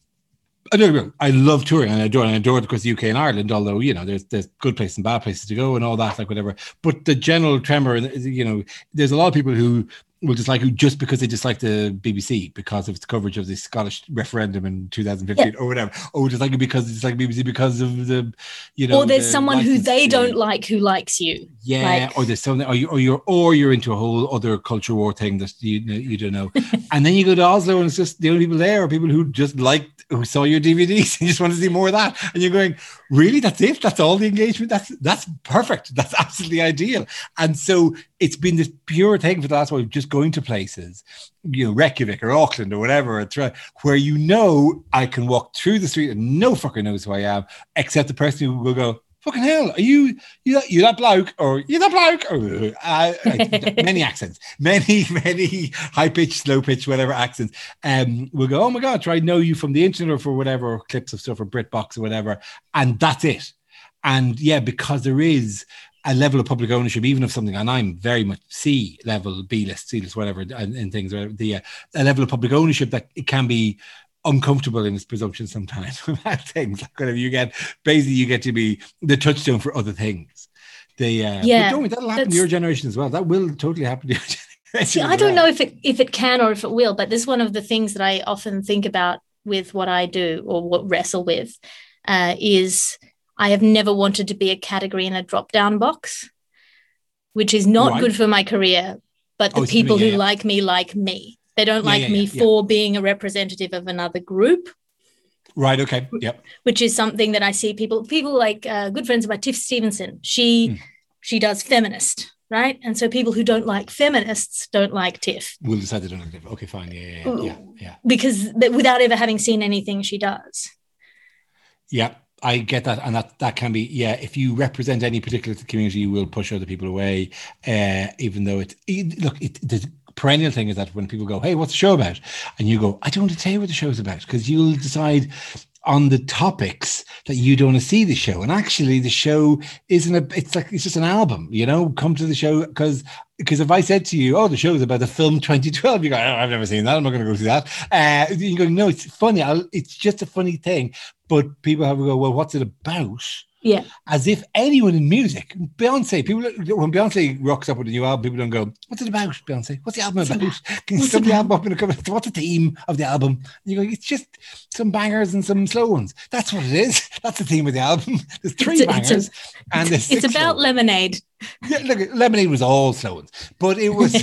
I don't know. I love touring and I adore and I adore it across the U K and Ireland. Although you know, there's there's good places and bad places to go and all that, like whatever. But the general tremor, you know, there's a lot of people who will dislike you just because they dislike the B B C because of its coverage of the Scottish referendum in two thousand fifteen yeah. or whatever. Or dislike you because it's like B B C because of the, you know. Or there's the someone who they don't thing. like who likes you. Yeah. Like, or there's something. Or you or you're or you're into a whole other culture war thing that you you don't know. And then you go to Oslo and it's just the only people there are people who just like. Who saw your D V Ds and just want to see more of that. And you're going, really? That's it? That's all the engagement? That's that's perfect. That's absolutely ideal. And so it's been this pure thing for the last while of just going to places, you know, Reykjavik or Auckland or whatever, where you know I can walk through the street and no fucker knows who I am, except the person who will go, fucking hell, are you you that, you that bloke or you that bloke? Or, uh, many accents, many, many high-pitched, slow-pitched, whatever accents. Um, we'll go, oh my God, I know you from the internet or for whatever, or clips of stuff or BritBox or whatever. And that's it. And yeah, because there is a level of public ownership, even of something, and I'm very much C level, B list, C list, whatever, and, and things, whatever, the, uh, a level of public ownership that it can be uncomfortable in its presumption sometimes about things like whatever you get. Basically, you get to be the touchstone for other things. They, uh, yeah, don't, that'll happen to your generation as well. That will totally happen to your generation. See, I don't well. know if it if it can or if it will, but this is one of the things that I often think about with what I do or what wrestle with uh, is I have never wanted to be a category in a drop down box, which is not right. good for my career. But the oh, people yeah, who yeah. like me like me. They don't yeah, like yeah, me yeah. for being a representative of another group. Right, okay, yep. Which is something that I see people, people like uh, good friends of mine, Tiff Stevenson, she mm. she does feminist, right? And so people who don't like feminists don't like Tiff. We'll decide they don't like Tiff. Okay, fine, yeah, yeah, yeah. yeah. Because without ever having seen anything she does. Yeah, I get that. And that, that can be, yeah, if you represent any particular community, you will push other people away, uh, even though it's, look, it does. Perennial thing is that when people go, hey, what's the show about? And you go, I don't want to tell you what the show's about because you'll decide on the topics that you don't want to see the show. And actually the show isn't a, it's like, it's just an album, you know, come to the show because Because if I said to you, oh, the show's about the film twenty twelve, you go, oh, I've never seen that. I'm not going to go see that. Uh, you go, no, it's funny. I'll, it's just a funny thing. But people have to go, well, what's it about? Yeah. As if anyone in music, Beyonce, people, when Beyonce rocks up with a new album, people don't go, what's it about, Beyonce? What's the album about? Can you sum the album up in a couple of, what's the theme of the album? And you go, it's just some bangers and some slow ones. That's what it is. That's the theme of the album. There's three it's, bangers. It's, it's, and there's six. It's about lemonade. Yeah, look, Lemonade was all slow ones, but it was,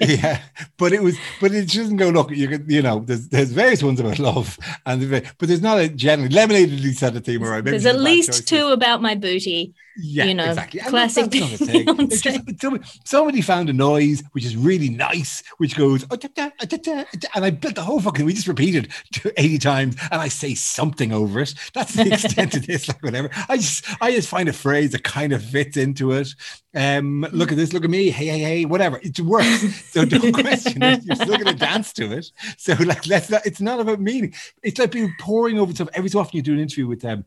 yeah, but it was, but it doesn't go, look, you could, you know, there's there's various ones about love, and but there's not a generally, Lemonade at least had a theme, right? There's at least two about my booty, yeah, you know, exactly. Classic. Just, somebody, somebody found a noise which is really nice, which goes, oh, da, da, da, da, da, and I built the whole fucking, we just repeated eighty times, and I say something over it. That's the extent of this, like whatever. I just, I just find a phrase that kind of fits into it. Um, look at this, look at me, hey, hey, hey, whatever. It works. So don't question it. You're still gonna dance to it. So like let's not, it's not about meaning. It's like being pouring over stuff. Every so often you do an interview with them, um,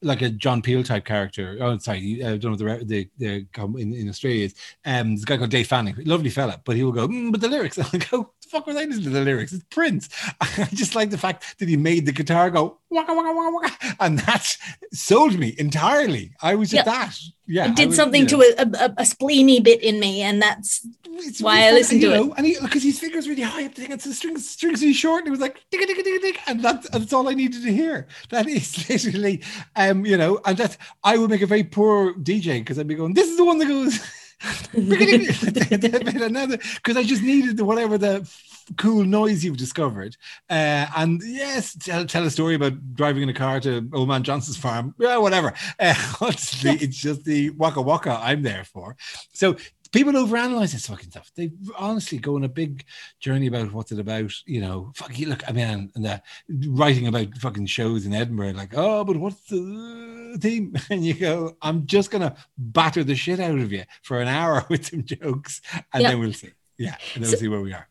like a John Peel type character. Oh, sorry, I don't know the the, the in, in Australia is um this guy called Dave Fanning, lovely fella, but he will go, mm, but the lyrics. I'll go, the fuck was I listening to the lyrics? It's Prince. I just like the fact that he made the guitar go waka waka waka waka, and that sold me entirely. I was at yep. that. Yeah, it did was, something you know, to a, a, a spleeny bit in me, and that's it's why really I listened to know, it. And because his fingers really high up, the thing, and so the strings, strings really short, and it was like digga digga digga digga, and that's, that's all I needed to hear. That is literally, um, you know, and that I would make a very poor D J because I'd be going, this is the one that goes, because I just needed the, whatever the cool noise you've discovered, uh, and yes, tell, tell a story about driving in a car to Old Man Johnson's farm, yeah, whatever. Uh, honestly, it's just the waka waka I'm there for. So people overanalyze this fucking stuff. They honestly go on a big journey about what's it about, you know. Fuck you, look, I mean, and uh, writing about fucking shows in Edinburgh, like, oh, but what's the theme? And you go, I'm just gonna batter the shit out of you for an hour with some jokes, and yep. then we'll see. Yeah, and then so- we'll see where we are.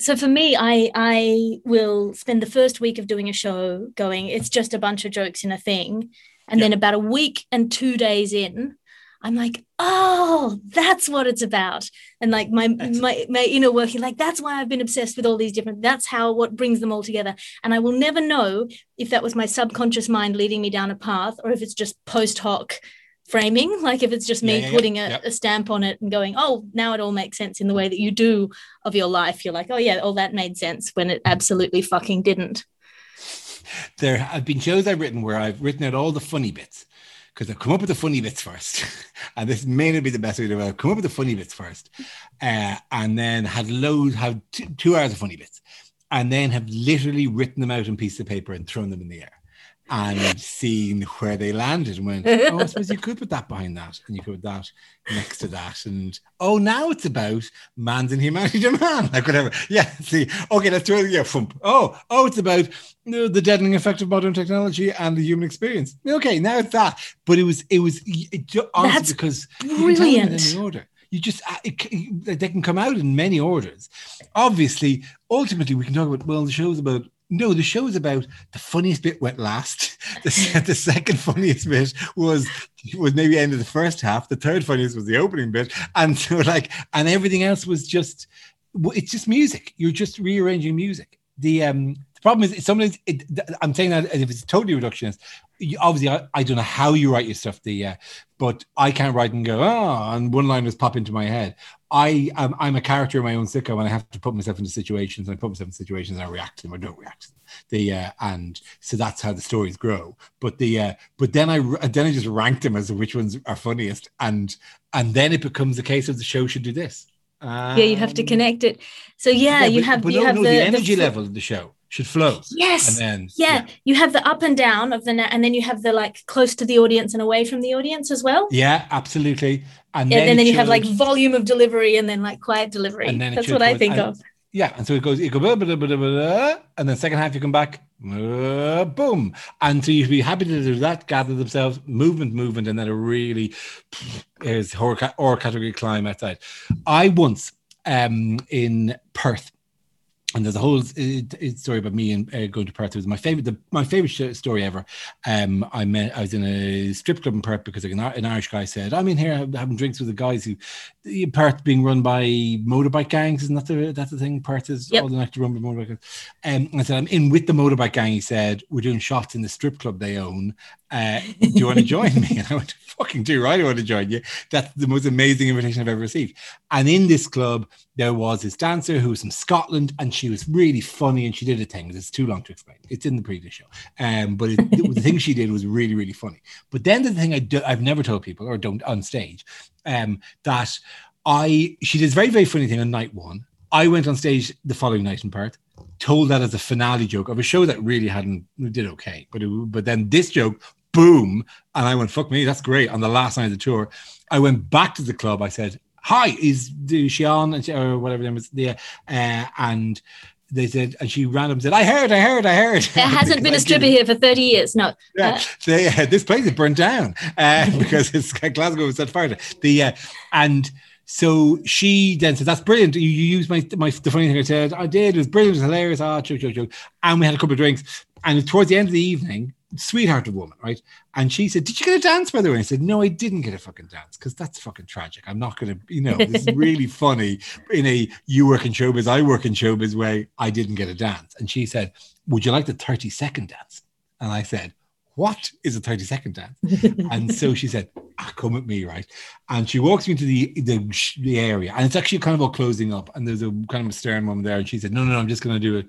So for me, I I will spend the first week of doing a show going, it's just a bunch of jokes in a thing. And yeah. then about a week and two days in, I'm like, oh, that's what it's about. And like my my, my inner working, like, that's why I've been obsessed with all these different, that's how, what brings them all together. And I will never know if that was my subconscious mind leading me down a path, or if it's just post hoc framing, like if it's just me yeah, yeah, putting yeah. A, yeah. a stamp on it and going, oh, now it all makes sense in the way that you do of your life. You're like, oh yeah, all that made sense, when it absolutely fucking didn't. There have been shows I've written where I've written out all the funny bits, because I've come up with the funny bits first, and this may not be the best way to do it. I've come up with the funny bits first, uh, and then had loads, have t- two hours of funny bits, and then have literally written them out on pieces of paper and thrown them in the air. And seeing where they landed and went, oh, I suppose you could put that behind that, and you could put that next to that, and oh, now it's about man's inhumanity to man, like whatever. Yeah, see, okay, let's do it. Yeah, thump. Oh, oh, it's about you know, the deadening effect of modern technology and the human experience. Okay, now it's that. But it was, it was, it, honestly, that's because brilliant. In the order. You just, it, they can come out in many orders. Obviously, ultimately, we can talk about, well, the show's about. No, the show is about the funniest bit went last. The, the second funniest bit was was maybe end of the first half. The third funniest was the opening bit, and so like, and everything else was just, it's just music. You're just rearranging music. The um, the problem is sometimes it, I'm saying that as if it's totally reductionist. You, obviously, I, I don't know how you write your stuff. The uh, but I can't write and go oh, and one line just pop into my head. I am, I'm a character in my own sitcom, and I have to put myself into situations, and I put myself in situations, and I react to them or don't react to them. The uh, and so that's how the stories grow. But the uh, but then I then I just rank them as which ones are funniest, and and then it becomes a case of the show should do this. Um, yeah, you have to connect it. So yeah, yeah but, you have but you no, have no, the, the energy the... level of the show. Should flow. Yes. And then, yeah. yeah. You have the up and down of the, na- and then you have the like close to the audience and away from the audience as well. Yeah, absolutely. And yeah, then, and then you shows, have like volume of delivery and then like quiet delivery. And then that's what I think and, of. Yeah. And so it goes, it goes, and then second half you come back, boom. And so you'd be happy to do that, gather themselves, movement, movement, and then a really is horror or category climb outside. I once um in Perth, And there's a whole uh, story about me and uh, going to Perth. It was my favorite, the, my favorite story ever. Um, I met, I was in a strip club in Perth because like an, an Irish guy said, "I'm in here having drinks with the guys who Perth being run by motorbike gangs, isn't that the that's the thing? Perth is yep. all the night to run by motorbike gangs." Um, and I said, "I'm in with the motorbike gang." He said, "We're doing shots in the strip club they own. Uh, do you want to join me?" And I went, "Fucking do right, I want to join you." That's the most amazing invitation I've ever received. And in this club, there was this dancer who was from Scotland, and she was really funny, and she did a thing. It's too long to explain. It's in the previous show. Um, but it, the thing she did was really, really funny. But then the thing I do, I've never told people, or don't on stage, um, that I she did a very, very funny thing on night one. I went on stage the following night in Perth, told that as a finale joke of a show that really hadn't, did okay. But, it, but then this joke... boom. And I went, fuck me, that's great. On the last night of the tour, I went back to the club. I said, "Hi, is she on?" And she, or whatever name was there. Uh, and they said, and she randomly said, I heard, I heard, I heard. There hasn't been a stripper here for thirty years. No. Yeah, uh, they, uh, this place is burnt down uh, because it's, Glasgow was set fire to. The, uh, and so she then said, "That's brilliant. You, you used my, my, the funny thing I said, I did. It was brilliant. It was hilarious. Ah, joke, joke, joke." And we had a couple of drinks. And towards the end of the evening, sweetheart of a woman, right? And she said, "Did you get a dance, by the way?" I said, "No, I didn't get a fucking dance because that's fucking tragic. I'm not going to, you know, this is really funny in a you work in showbiz, I work in showbiz way. I didn't get a dance." And she said, "Would you like the thirty second dance?" And I said, "What is a thirty second dance?" And so she said, ah, "Come with me," right? And she walks me to the, the the area, and it's actually kind of all closing up. And there's a kind of a stern woman there, and she said, "No, no, no, I'm just going to do it.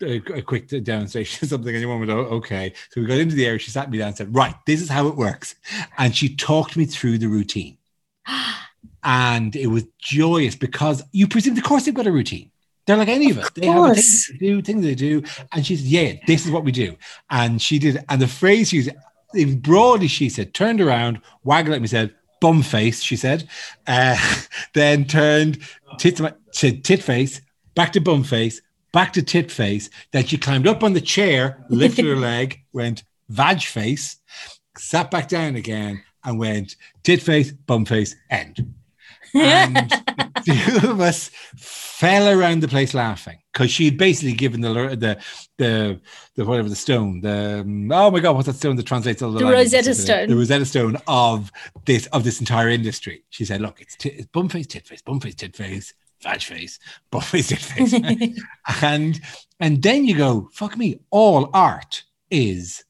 A, a quick demonstration or something," and your mum went, "Oh, okay." So we got into the area, she sat me down and said, "Right, this is how it works." And she talked me through the routine. And it was joyous because you presume, of course, they've got a routine. They're like any of us. Of they have things they do, things they do. And she said, "Yeah, this is what we do." And she did, and the phrase she used, broadly, she said, turned around, waggled at me, said, "Bum face," she said, uh, then turned, tit, said, "Tit face," back to "bum face," back to "tit face," then she climbed up on the chair, lifted her leg, went "vag face," sat back down again, and went "tit face, bum face," end. And the two of us fell around the place laughing because she had basically given the the the, the whatever the stone the um, oh my god what's that stone that translates all the, the Rosetta Stone the Rosetta Stone of this of this entire industry. She said, "Look, it's, t- it's bum face, tit face, bum face, tit face, vag face, bum face, tit face," and and then you go, fuck me, all art is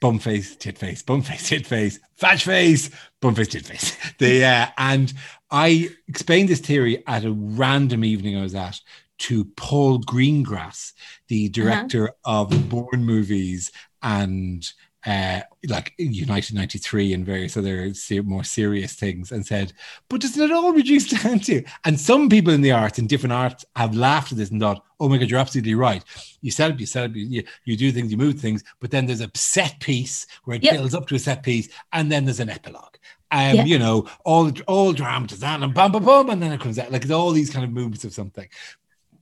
bum face, tit face, bum face, tit face, vag face, bum face, tit face. The uh, and I explained this theory at a random evening I was at to Paul Greengrass, the director uh-huh. of Bourne movies and uh, like United ninety-three and various other ser- more serious things, and said, "But doesn't it all reduce down to?" And some people in the arts, in different arts, have laughed at this and thought, "Oh my God, you're absolutely right. You set up, you set up, you, you do things, you move things, but then there's a set piece where it yep. builds up to a set piece, and then there's an epilogue." Um, yeah. You know, all all dramatized and bam, bam, bam, and then it comes out. Like, it's all these kind of moves of something.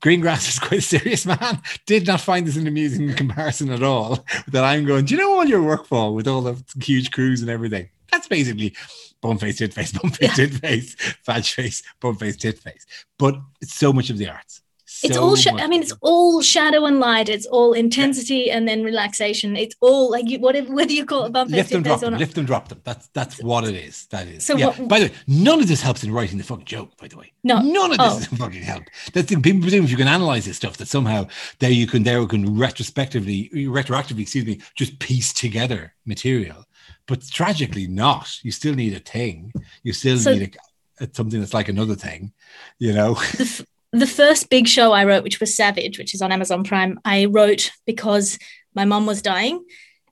Greengrass is quite a serious man, did not find this an amusing comparison at all, that I'm going, do you know all your work for with all the huge crews and everything? That's basically bum face, tit face, bum face, yeah. tit face, fat face, bum face, tit face. But it's so much of the arts. So it's all, sh- I mean, it's all shadow and light. It's all intensity yeah. and then relaxation. It's all like you, whatever, whether you call it bump lift and drop them, lift and drop them. That's that's so, what it is. That is. So yeah. what, by the way, none of this helps in writing the fucking joke. By the way, no, none of oh. this fucking help. That's the people presume if you can analyze this stuff that somehow there you can there you can retrospectively, retroactively, excuse me, just piece together material, but tragically not. You still need a thing. You still so, need a, a, something that's like another thing, you know. The, The first big show I wrote, which was Savage, which is on Amazon Prime, I wrote because my mum was dying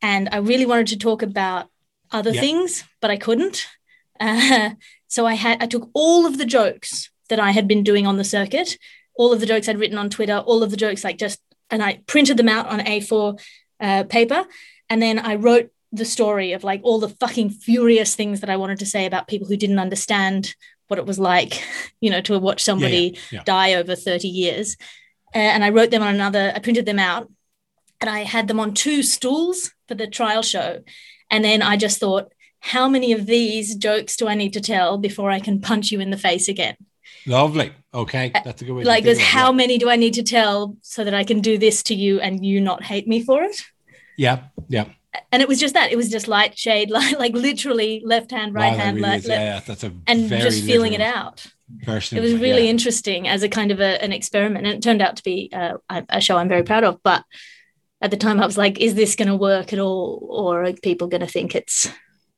and I really wanted to talk about other yep. things, but I couldn't. Uh, so I had I took all of the jokes that I had been doing on the circuit, all of the jokes I'd written on Twitter, all of the jokes like just, and I printed them out on A four uh, paper. And then I wrote the story of like all the fucking furious things that I wanted to say about people who didn't understand what it was like, you know, to watch somebody yeah, yeah, yeah. die over thirty years. Uh, and I wrote them on another, I printed them out and I had them on two stools for the trial show. And then I just thought, how many of these jokes do I need to tell before I can punch you in the face again? Lovely. Okay, that's a good way. Like, there's how many do I need to tell so that I can do this to you and you not hate me for it? Yeah, yeah. And it was just that. It was just light, shade, light, like literally left hand, right wow, hand, really left, left. Yeah, that's a and very just feeling it out. Person, it was really yeah. interesting as a kind of a, an experiment, and it turned out to be uh, a show I'm very proud of. But at the time, I was like, "Is this going to work at all, or are people going to think it's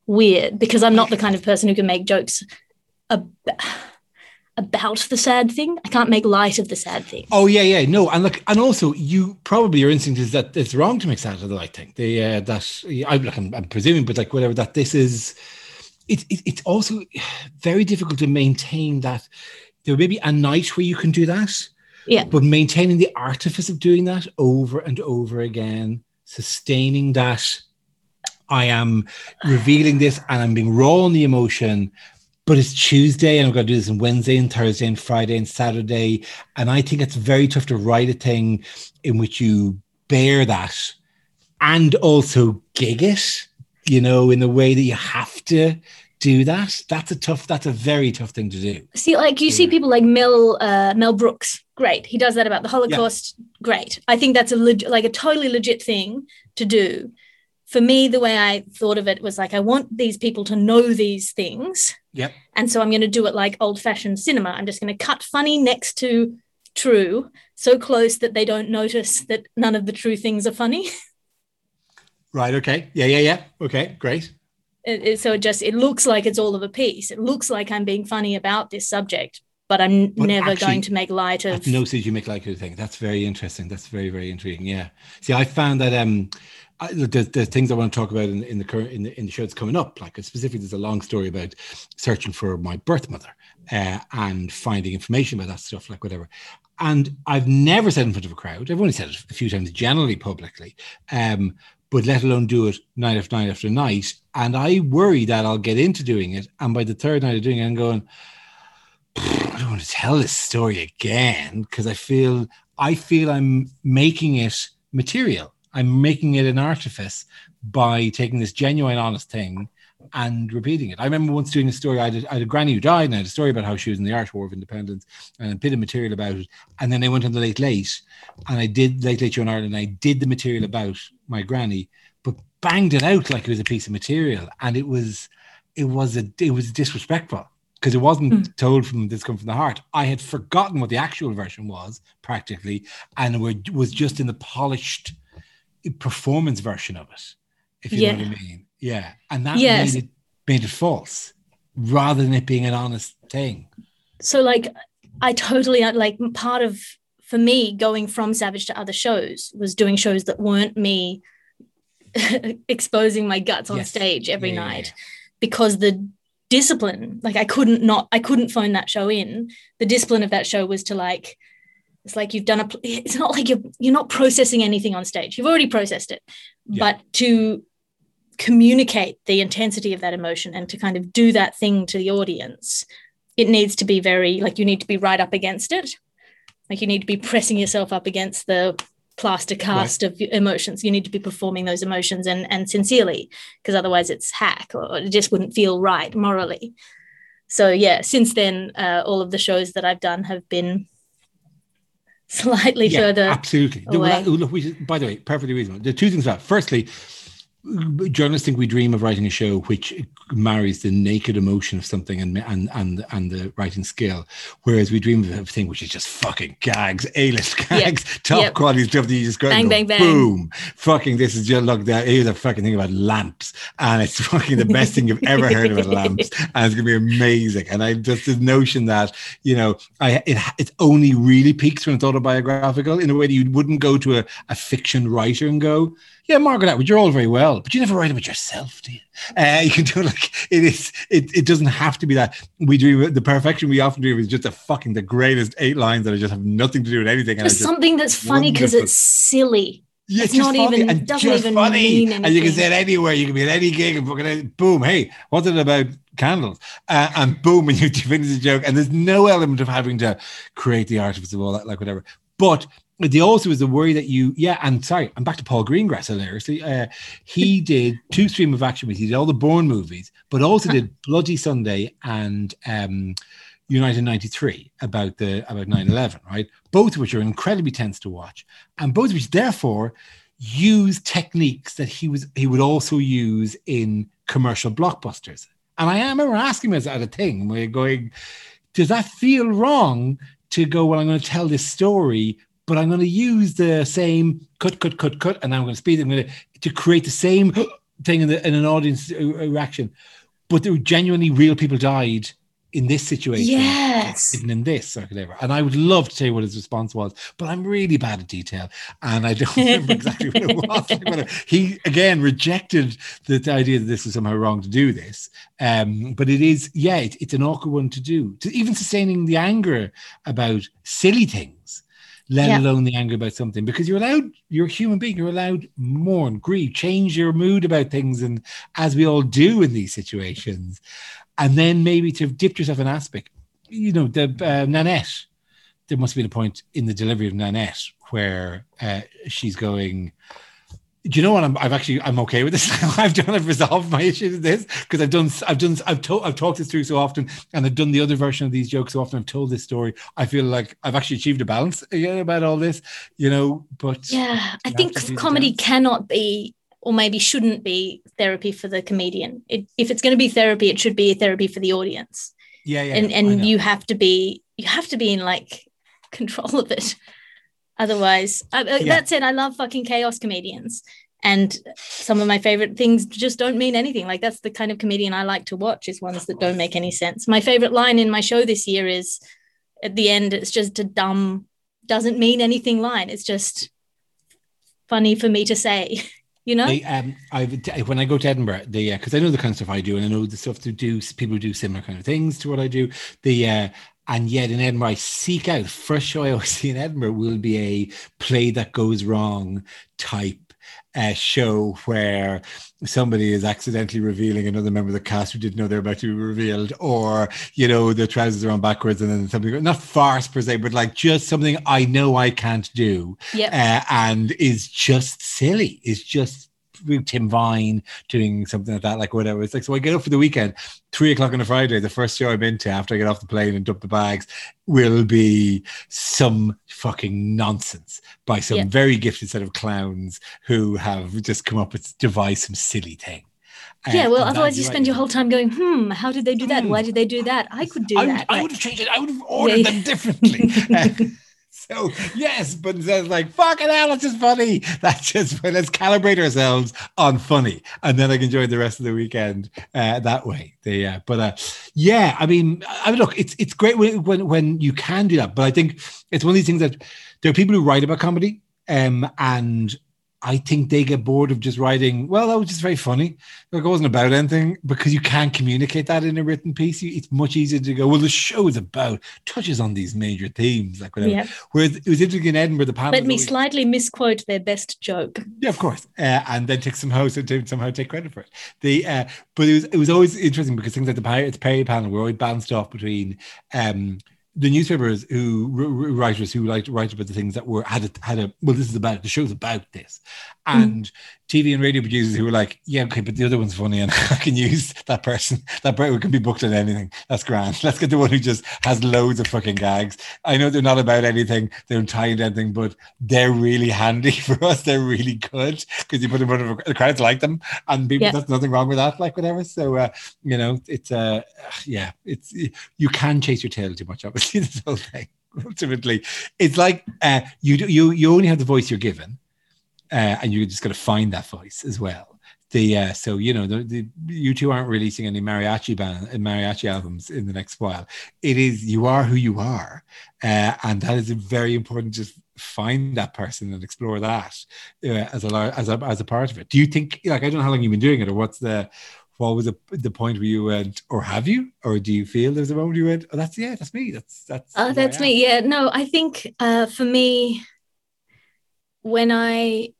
weird?" Because I'm not the kind of person who can make jokes ab- about the sad thing. I can't make light of the sad thing. Oh yeah, yeah, no, and look, and also, you probably your instinct is that it's wrong to make sad of the light thing. They uh, that I, like, I'm, I'm presuming, but like whatever that this is. It, it, it's also very difficult to maintain that. There may be a night where you can do that, yeah. but maintaining the artifice of doing that over and over again, sustaining that I am revealing this and I'm being raw on the emotion, but it's Tuesday and I've got to do this on Wednesday and Thursday and Friday and Saturday. And I think it's very tough to write a thing in which you bear that and also gig it. You know, in the way that you have to do that. That's a tough, that's a very tough thing to do. See, like you yeah. see people like Mel uh, Mel Brooks. Great. He does that about the Holocaust. Yeah. Great. I think that's a leg- like a totally legit thing to do. For me, the way I thought of it was like, I want these people to know these things. Yep. And so I'm going to do it like old-fashioned cinema. I'm just going to cut funny next to true so close that they don't notice that none of the true things are funny. Right. Okay. Yeah. Yeah. Yeah. Okay. Great. It, it, so it just it looks like it's all of a piece. It looks like I'm being funny about this subject, but I'm but never actually, going to make light of. No, so you make light of the thing. That's very interesting. That's very very intriguing. Yeah. See, I found that um, I, there's, there's things I want to talk about in, in the current in the, in the show that's coming up. Like specifically, there's a long story about searching for my birth mother uh, and finding information about that stuff. Like whatever. And I've never said in front of a crowd. I've only said it a few times, generally publicly. Um. But let alone do it night after night after night. And I worry that I'll get into doing it. And by the third night of doing it, I'm going, I don't want to tell this story again because I feel I feel I'm making it material. I'm making it an artifice by taking this genuine, honest thing and repeating it. I remember once doing a story, I had a, I had a granny who died and I had a story about how she was in the Irish War of Independence and a bit of material about it. And then I went on the Late Late and I did Late Late Show in Ireland and I did the material about my granny, but banged it out like it was a piece of material. And it was, it was, a, it was disrespectful because it wasn't mm. told from this come from the heart. I had forgotten what the actual version was practically and were, was just in the polished performance version of it, if you yeah. know what I mean. Yeah, and that yes. made, it, made it false rather than it being an honest thing. So, like, I totally, like, part of, for me, going from Savage to other shows was doing shows that weren't me exposing my guts on yes. stage every yeah, night yeah, yeah. because the discipline, like, I couldn't not, I couldn't phone that show in. The discipline of that show was to, like, it's like you've done a, it's not like you're, you're not processing anything on stage. You've already processed it. Yeah. But to communicate the intensity of that emotion and to kind of do that thing to the audience, it needs to be very, like, you need to be right up against it. Like, you need to be pressing yourself up against the plaster cast right. of emotions. You need to be performing those emotions and, and sincerely, because otherwise it's hack or it just wouldn't feel right morally. So, yeah, since then, uh, all of the shows that I've done have been slightly yeah, further absolutely. Away. Well, that, look, we just, by the way, perfectly reasonable. There are two things about it. Firstly, journalists think we dream of writing a show which marries the naked emotion of something and and and, and the writing skill, whereas we dream of a thing which is just fucking gags, A-list gags, yep. top yep. quality stuff that you just go bang, bang, bang, boom, fucking this is just look that here's a fucking thing about lamps and it's fucking the best thing you've ever heard about lamps and it's gonna be amazing. And I just the notion that you know I it it only really peaks when it's autobiographical in a way that you wouldn't go to a, a fiction writer and go. Yeah, Margaret Atwood, you're all very well, but you never write about yourself, do you? Uh, you can do it like it is. It, it doesn't have to be that we dream the perfection we often dream is just a fucking the greatest eight lines that just have nothing to do with anything. Just something that's funny because it's silly. Yeah, it's, it's not even and doesn't just even funny. Mean anything. And you can say it anywhere. You can be at any gig and fucking boom. Hey, what's it about candles? Uh, and boom, and you finish the joke. And there's no element of having to create the artifice of all that, like whatever. But But the also is the worry that you, yeah, and sorry, I'm back to Paul Greengrass, hilariously. Uh, he did two stream of action movies. He did all the Bourne movies, but also did Bloody Sunday and um, United ninety-three about the about nine eleven, right? Both of which are incredibly tense to watch, and both of which therefore use techniques that he was he would also use in commercial blockbusters. And I remember asking myself at a thing, we're going, does that feel wrong to go, well, I'm going to tell this story, but I'm going to use the same cut, cut, cut, cut, and I'm going to speed it, I'm going to, to create the same thing in, the, in an audience reaction. But there were genuinely real people died in this situation. Yes. Hidden in this or whatever. And I would love to tell you what his response was, but I'm really bad at detail. And I don't remember exactly what it was. He, again, rejected the, the idea that this was somehow wrong to do this. Um, but it is, yeah, it, it's an awkward one to do. To, even sustaining the anger about silly things, let yeah. alone the anger about something. Because you're allowed, you're a human being, you're allowed mourn, grieve, change your mood about things, and as we all do in these situations. And then maybe to have dipped yourself in aspic, you know, the uh, Nanette, there must have been a point in the delivery of Nanette where uh, she's going, do you know what? I'm, I've actually, I'm okay with this. I've done, I've resolved my issues with this because I've done, I've done, I've to, I've talked this through so often, and I've done the other version of these jokes so often. I've told this story. I feel like I've actually achieved a balance yeah, about all this, you know, but. Yeah, I think comedy cannot be, or maybe shouldn't be, therapy for the comedian. It, if it's going to be therapy, it should be therapy for the audience. Yeah, yeah. And and you have to be you have to be in like control of it. Otherwise, I, yeah. that's it. I love fucking chaos comedians, and some of my favorite things just don't mean anything. Like, that's the kind of comedian I like to watch, is ones that don't make any sense. My favorite line in my show this year is, at the end, it's just a dumb, doesn't mean anything line. It's just funny for me to say. You know, they, um, I've, when I go to Edinburgh, they because uh, I know the kind of stuff I do, and I know the stuff to do people who do similar kind of things to what I do. The uh, and yet in Edinburgh, I seek out first show I always see in Edinburgh will be a play that goes wrong type. A show where somebody is accidentally revealing another member of the cast who didn't know they're about to be revealed, or, you know, their trousers are on backwards and then something, not farce per se, but like just something I know I can't do. Yep. Uh, and is just silly. It's just Tim Vine doing something like that, like whatever. It's like, so I get up for the weekend, three o'clock on a Friday, the first show I'm into after I get off the plane and dump the bags will be some fucking nonsense by some yeah. very gifted set of clowns who have just come up with, devised some silly thing. Uh, yeah, well, otherwise you spend right. your whole time going, hmm, how did they do that? Why did they do that? I could do I would, that. I like, would have changed it. I would have ordered yeah. them differently. uh, so, yes, but it's like, fucking hell, that's just funny. That's just, let's calibrate ourselves on funny. And then I can enjoy the rest of the weekend uh, that way. The, uh, but uh, yeah, I mean, I mean, look, it's it's great when, when when you can do that. But I think it's one of these things that there are people who write about comedy um, and I think they get bored of just writing, well, that was just very funny. Like, it wasn't about anything, because you can't communicate that in a written piece. It's much easier to go, well, the show is about, touches on these major themes, like whatever. Yep. Whereas it was interesting in Edinburgh, the panel. Let me always slightly misquote their best joke. Yeah, of course. Uh, and then take somehow, somehow take credit for it. The uh, But it was it was always interesting because things like the Pirates Perry panel were always balanced off between um, the newspapers who writers who like to write about the things that were had a, had a well this is about the show's about this, and mm. T V and radio producers who were like, yeah, okay, but the other one's funny and I can use that person, that person can be booked on anything, that's grand, let's get the one who just has loads of fucking gags. I know they're not about anything, they don't tie into anything, but they're really handy for us, they're really good because you put them in front of the crowds like them and people yeah. there's nothing wrong with that, like whatever. So uh, you know, it's uh, yeah it's you can chase your tail too much up. This whole thing. Ultimately, it's like uh, you you you only have the voice you're given, uh, and you're just going to find that voice as well. The uh, so you know the, the you two aren't releasing any mariachi band mariachi albums in the next while. It is you are who you are, uh, and that is very important. Just find that person and explore that uh, as a as a as a part of it. Do you think, like, I don't know how long you've been doing it, or what's the What was the, the point where you went, or have you, or do you feel there's a moment you went, oh, that's, yeah, that's me. That's, that's, oh, that's me. Yeah. No, I think uh, for me, when I,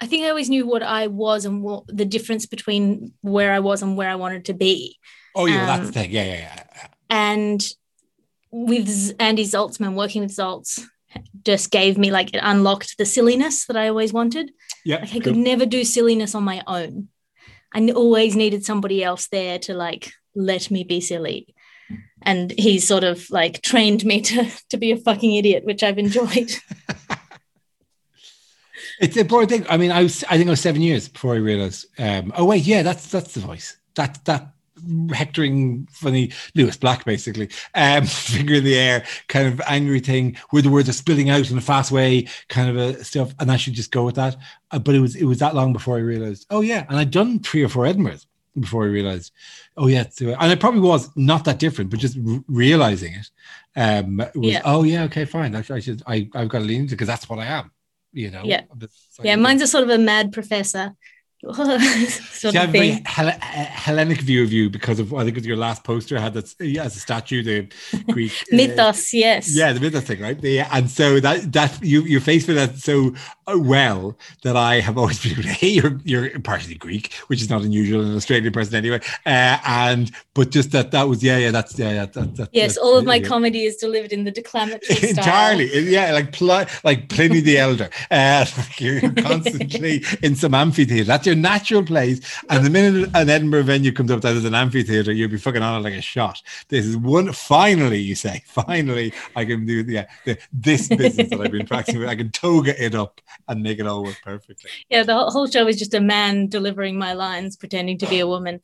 I think I always knew what I was and what the difference between where I was and where I wanted to be. Oh, yeah. Um, that's the thing. Yeah. Yeah. Yeah. And with Andy Zaltzman, working with Zaltz just gave me, like, it unlocked the silliness that I always wanted. Yeah. Like, I could never do silliness on my own. I always needed somebody else there to, like, let me be silly. And he sort of like trained me to, to be a fucking idiot, which I've enjoyed. It's important thing. I mean, I was, I think I was seven years before I realized, um, oh wait, yeah, that's, that's the voice. That, that hectoring, funny Lewis Black, basically, um, finger in the air, kind of angry thing where the words are spilling out in a fast way, kind of a stuff. And I should just go with that. Uh, but it was, it was that long before I realized, oh yeah. And I'd done three or four Edinburghs before I realized, oh yeah, and I probably was not that different, but just r- realizing it um, was, yeah. oh yeah, okay, fine. I, I should, I, I've got to lean into it because that's what I am, you know. Yeah, yeah. Mine's a sort of a mad professor. sort See, of thing. I have a very Hellenic view of you because of, I think it was your last poster had that yeah, as a statue, the Greek mythos, uh, yes, yeah, the mythos thing, right? The, and so that that you your face for that so well that I have always been able to hate you're you're partially Greek, which is not unusual in an Australian person anyway. Uh, and but just that that was yeah yeah that's yeah, yeah that, that, yes. That, all of my yeah. comedy is delivered in the declamatory style entirely. Yeah, like pl- like Pliny the Elder. Uh, you're constantly in some amphitheatre. That's your natural place, and the minute an Edinburgh venue comes up that is an amphitheatre, you'll be fucking on it like a shot. This is one. Finally, you say, finally, I can do yeah, the, this business that I've been practicing with. I can toga it up and make it all work perfectly. Yeah, the whole show is just a man delivering my lines, pretending to be a woman.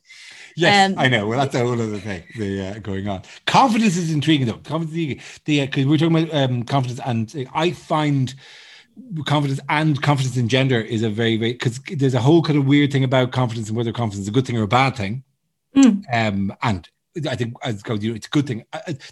Yes, um, I know. Well, that's a whole other thing the, uh, going on. Confidence is intriguing, though. Confidence, the because uh, we're talking about um, confidence, and uh, I find. confidence and confidence in gender is a very, very, because there's a whole kind of weird thing about confidence and whether confidence is a good thing or a bad thing. Mm. Um, and I think as you know, it's a good thing.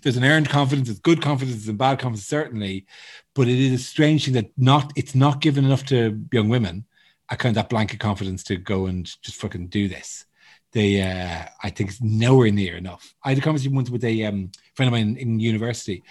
There's an earned confidence, there's good confidence and bad confidence, certainly. But it is a strange thing that not it's not given enough to young women, a kind of that blanket confidence to go and just fucking do this. They, uh, I think, it's nowhere near enough. I had a conversation once with a um, friend of mine in, in university.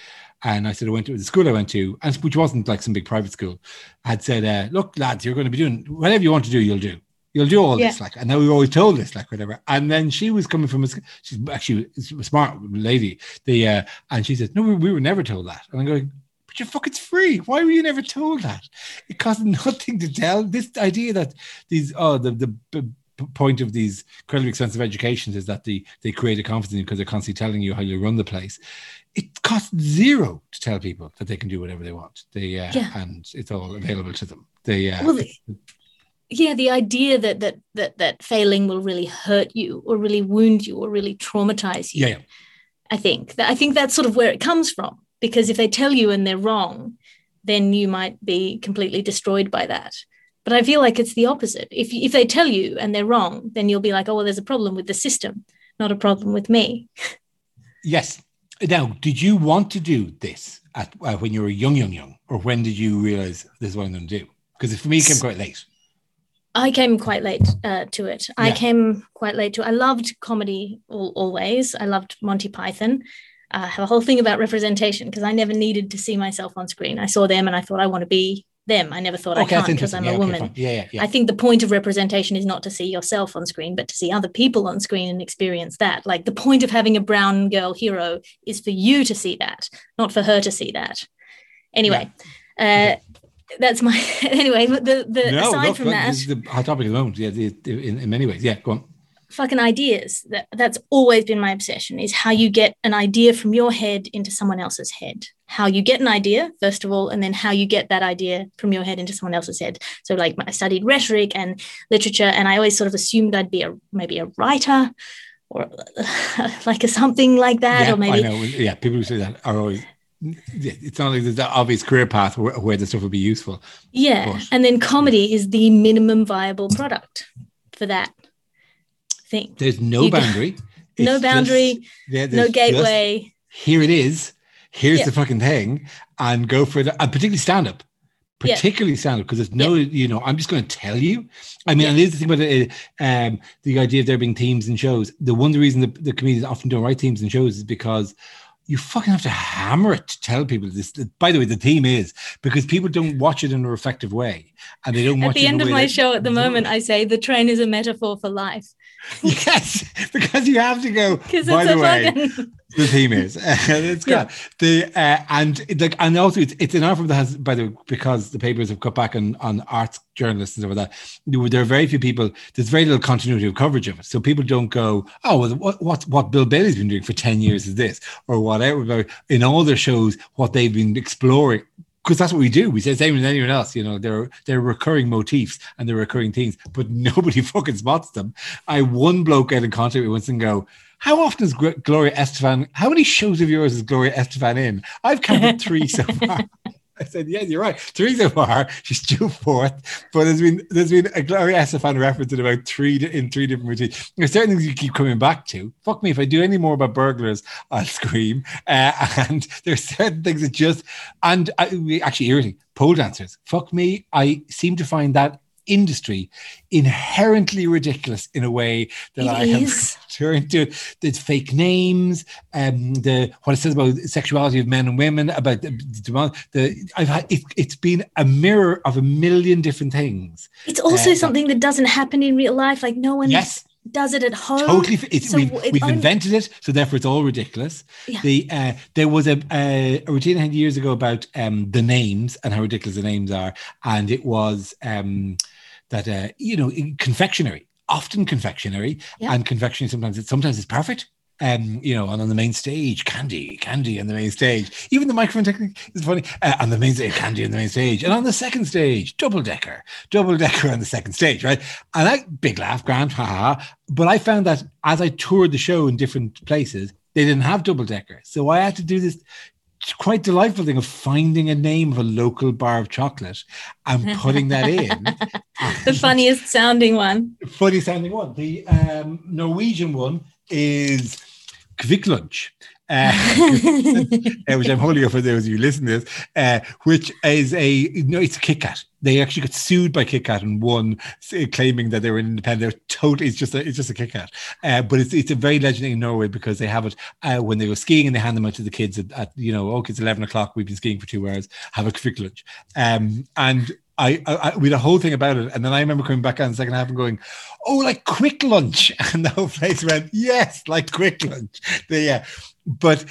And I said, I went to the school I went to, and which wasn't like some big private school, had said, uh, look, lads, you're going to be doing whatever you want to do, you'll do. You'll do all yeah. this. Like, and now we were always told this, like, whatever. And then she was coming from, a, she's actually a smart lady. The uh, And she said, no, we, we were never told that. And I'm going, but you're fucking free. Why were you never told that? It costs nothing to tell. This idea that these, oh, the, the, the point of these incredibly expensive educations is that the, they create a confidence because they're constantly telling you how you run the place. It costs zero to tell people that they can do whatever they want. They uh, yeah. and it's all available to them. They uh, well, the, yeah, the idea that that that that failing will really hurt you or really wound you or really traumatize you. Yeah, yeah. I think that I think that's sort of where it comes from. Because if they tell you and they're wrong, then you might be completely destroyed by that. But I feel like it's the opposite. If if they tell you and they're wrong, then you'll be like, oh well, there's a problem with the system, not a problem with me. Yes. Now, did you want to do this at uh, when you were young, young, young? Or when did you realise this is what I'm going to do? Because for me, it came quite late. I came quite late uh, to it. Yeah. I came quite late to it. I loved comedy all, always. I loved Monty Python. Uh, I have a whole thing about representation because I never needed to see myself on screen. I saw them and I thought I want to be them. I never thought okay, I can't because I'm yeah, a woman. Okay, yeah, yeah, yeah. I think the point of representation is not to see yourself on screen, but to see other people on screen and experience that. Like the point of having a brown girl hero is for you to see that, not for her to see that. Anyway, yeah. uh, yeah. that's my, anyway, the, the no, aside no, from that. This is the hot topic at the moment, yeah, the, in, in many ways. Yeah, go on. Fucking ideas. That, that's always been my obsession is how you get an idea from your head into someone else's head. How you get an idea, first of all, and then how you get that idea from your head into someone else's head. So like I studied rhetoric and literature, and I always sort of assumed I'd be a maybe a writer or like a something like that. Yeah, or maybe I know. Yeah, people who say that are always, it's not like there's that obvious career path where, where the stuff would be useful. Yeah, but, and then comedy yeah. is the minimum viable product for that thing. There's no you boundary. No boundary, just, yeah, no gateway. Just, here it is. Here's yeah. the fucking thing, and go for it. And particularly stand up, particularly yeah. stand up, because there's no, yeah. you know, I'm just going to tell you. I mean, yeah. and here's the thing about it, um, the idea of there being themes in shows. The one the reason that the comedians often don't write themes in shows is because you fucking have to hammer it to tell people this. By the way, the theme is because people don't watch it in a reflective way, and they don't. At watch the it end in a of my show at the moment, I say the train is a metaphor for life. Yes, because you have to go. By the way. Fucking- the theme is. And it's good. Yeah. The uh, and like and also it's, it's an article that has, by the way, because the papers have cut back on, on arts journalists and stuff like that. There are very few people. There's very little continuity of coverage of it, so people don't go, oh, well, what what what Bill Bailey's been doing for ten years is this or whatever. In all their shows, what they've been exploring. Because that's what we do. We say the same as anyone else. You know, they're they're recurring motifs and they're recurring things, but nobody fucking spots them. I one bloke get in contact with once and go, how often is Gloria Estefan? How many shows of yours is Gloria Estefan in? I've counted three so far. I said, yeah, you're right. Three so far. She's due fourth, but there's been there's been a Gloria Estefan reference in about three in three different routines. There's certain things you keep coming back to. Fuck me if I do any more about burglars, I'll scream. Uh, and there's certain things that just and I, we actually irritating pole dancers. Fuck me, I seem to find that industry inherently ridiculous in a way that it I is. have turned to the fake names, um, the what it says about sexuality of men and women, about the demand. The, the I've had it, it's been a mirror of a million different things. It's also uh, something that doesn't happen in real life. Like no one yes. does it at home. Totally, it's, so we've, it we've invented it, so therefore it's all ridiculous. Yeah. The uh, there was a, a, a routine I had years ago about um, the names and how ridiculous the names are, and it was. Um, That uh, you know, confectionery, often confectionery, yeah. and confectionery sometimes it's sometimes it's perfect. Um, you know, and on the main stage, candy, candy on the main stage. Even the microphone technique is funny. Uh, on the main stage, candy on the main stage, and on the second stage, double decker, double decker on the second stage, right? And I big laugh, grand, haha. But I found that as I toured the show in different places, they didn't have double decker, so I had to do this. It's quite delightful thing of finding a name of a local bar of chocolate and putting that in. The funniest sounding one. Funny sounding one. The um, Norwegian one is Kvikklunch, uh, which I'm holding up for those of you listening to this, uh, which is a, no, it's a KitKat. They actually got sued by KitKat and won, claiming that they were independent. They're totally, it's just a, it's just a KitKat. Uh, but it's it's a very legendary in Norway because they have it uh, when they go skiing and they hand them out to the kids at, at you know, okay, it's eleven o'clock, we've been skiing for two hours, have a quick lunch. Um, and I, I, I we had a whole thing about it. And then I remember coming back on the second half and going, oh, like quick lunch. And the whole place went, yes, like quick lunch. They, yeah. But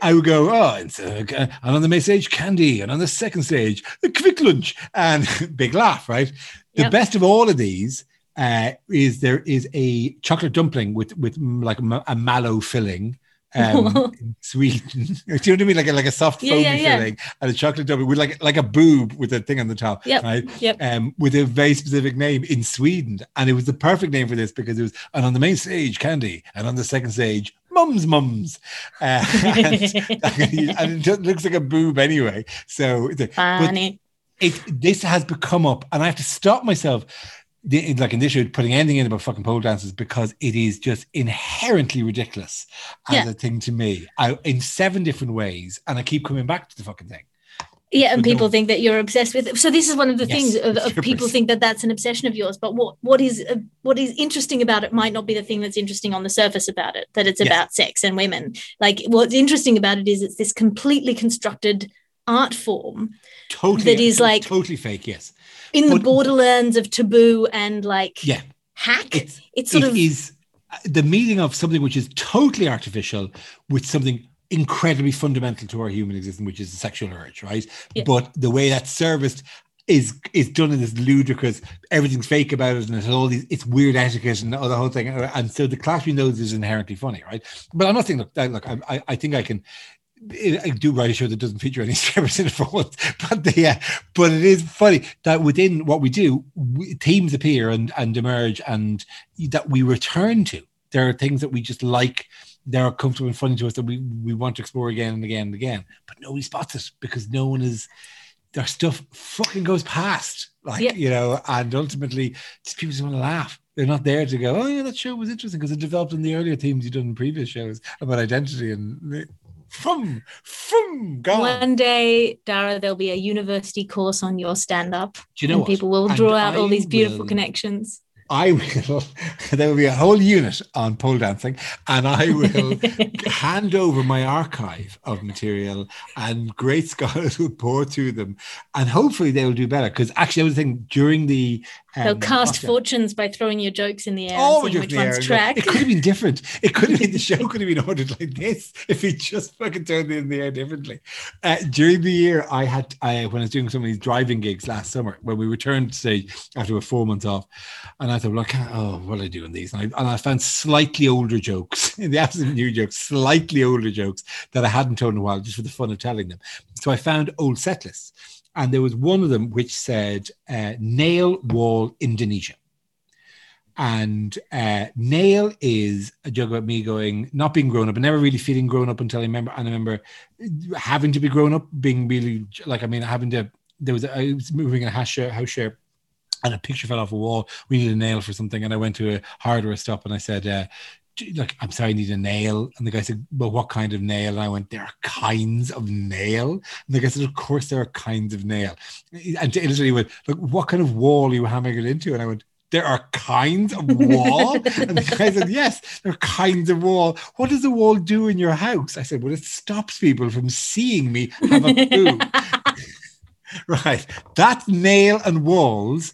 I would go, oh, and, so, and on the main stage, candy, and on the second stage, a quick lunch, and big laugh, right? Yep. The best of all of these uh, is there is a chocolate dumpling with with like a mallow filling. Um, in Sweden, do you know what I mean? Like a, like a soft foamy yeah, yeah, yeah. filling and a chocolate dumpling with like like a boob with a thing on the top, yep, right? Yep. Um, with a very specific name in Sweden, and it was the perfect name for this because it was and on the main stage candy, and on the second stage mums mums, uh, and, and it just looks like a boob anyway. So funny. But it this has become up, and I have to stop myself. Like in this show, putting anything in about fucking pole dances because it is just inherently ridiculous as yeah. a thing to me I, in seven different ways, and I keep coming back to the fucking thing. Yeah, and but people no, think that you're obsessed with it. So this is one of the yes, things of, of people think that that's an obsession of yours. But what what is uh, what is interesting about it might not be the thing that's interesting on the surface about it. That it's yes. about sex and women. Like what's interesting about it is it's this completely constructed art form. Totally, that is like totally fake. Yes. In the but, borderlands of taboo and like yeah, hack, it's, it's sort it of is the meeting of something which is totally artificial with something incredibly fundamental to our human existence, which is the sexual urge, right? Yeah. But the way that's serviced is is done in this ludicrous, everything's fake about it, and it's all these, it's weird etiquette and all the whole thing. And so the class we know is inherently funny, right? But I'm not saying, look, look, I, I think I can. I do write a show that doesn't feature any strippers in it for once, but the, uh, but it is funny that within what we do, we, themes appear and, and emerge, and that we return to. There are things that we just like, that are comfortable and funny to us that we, we want to explore again and again and again. But nobody spots it because no one is. Their stuff fucking goes past, like yep. you know, and ultimately people just want to laugh. They're not there to go, oh yeah, that show was interesting because it developed on the earlier themes you've done in previous shows about identity and. Fum, fum, gone. One day, Dara, there'll be a university course on your stand-up. Do you know and people will draw and out I all these beautiful will, connections. I will. There will be a whole unit on pole dancing, and I will hand over my archive of material, and great scholars will pour through them, and hopefully they will do better. Because actually, I was thinking during the They'll um, cast Oscar. fortunes by throwing your jokes in the air. Oh, which the one's air. Track. It could have been different. It could have been the show could have been ordered like this if he just fucking turned it in the air differently. Uh, during the year, I had I when I was doing some of these driving gigs last summer, when we returned to stage after a four months off, and I thought, well, I can't, oh, what are I doing these? And I, and I found slightly older jokes in the absence of new jokes, slightly older jokes that I hadn't told in a while, just for the fun of telling them. So I found old set lists. And there was one of them which said, uh, nail, wall, Indonesia. And uh, nail is a joke about me going, not being grown up, and never really feeling grown up until I remember, and I remember having to be grown up, being really, like, I mean, having to, there was, a, I was moving in a house share, house share, and a picture fell off a wall. We needed a nail for something. And I went to a hardware stop and I said, uh, like, I'm sorry, I need a nail. And the guy said, well, what kind of nail? And I went, there are kinds of nail. And the guy said, of course there are kinds of nail. And he literally went, look, what kind of wall are you hammering it into? And I went, there are kinds of wall? And the guy said, yes, there are kinds of wall. What does a wall do in your house? I said, well, it stops people from seeing me have a poo. Right. That's nail and walls.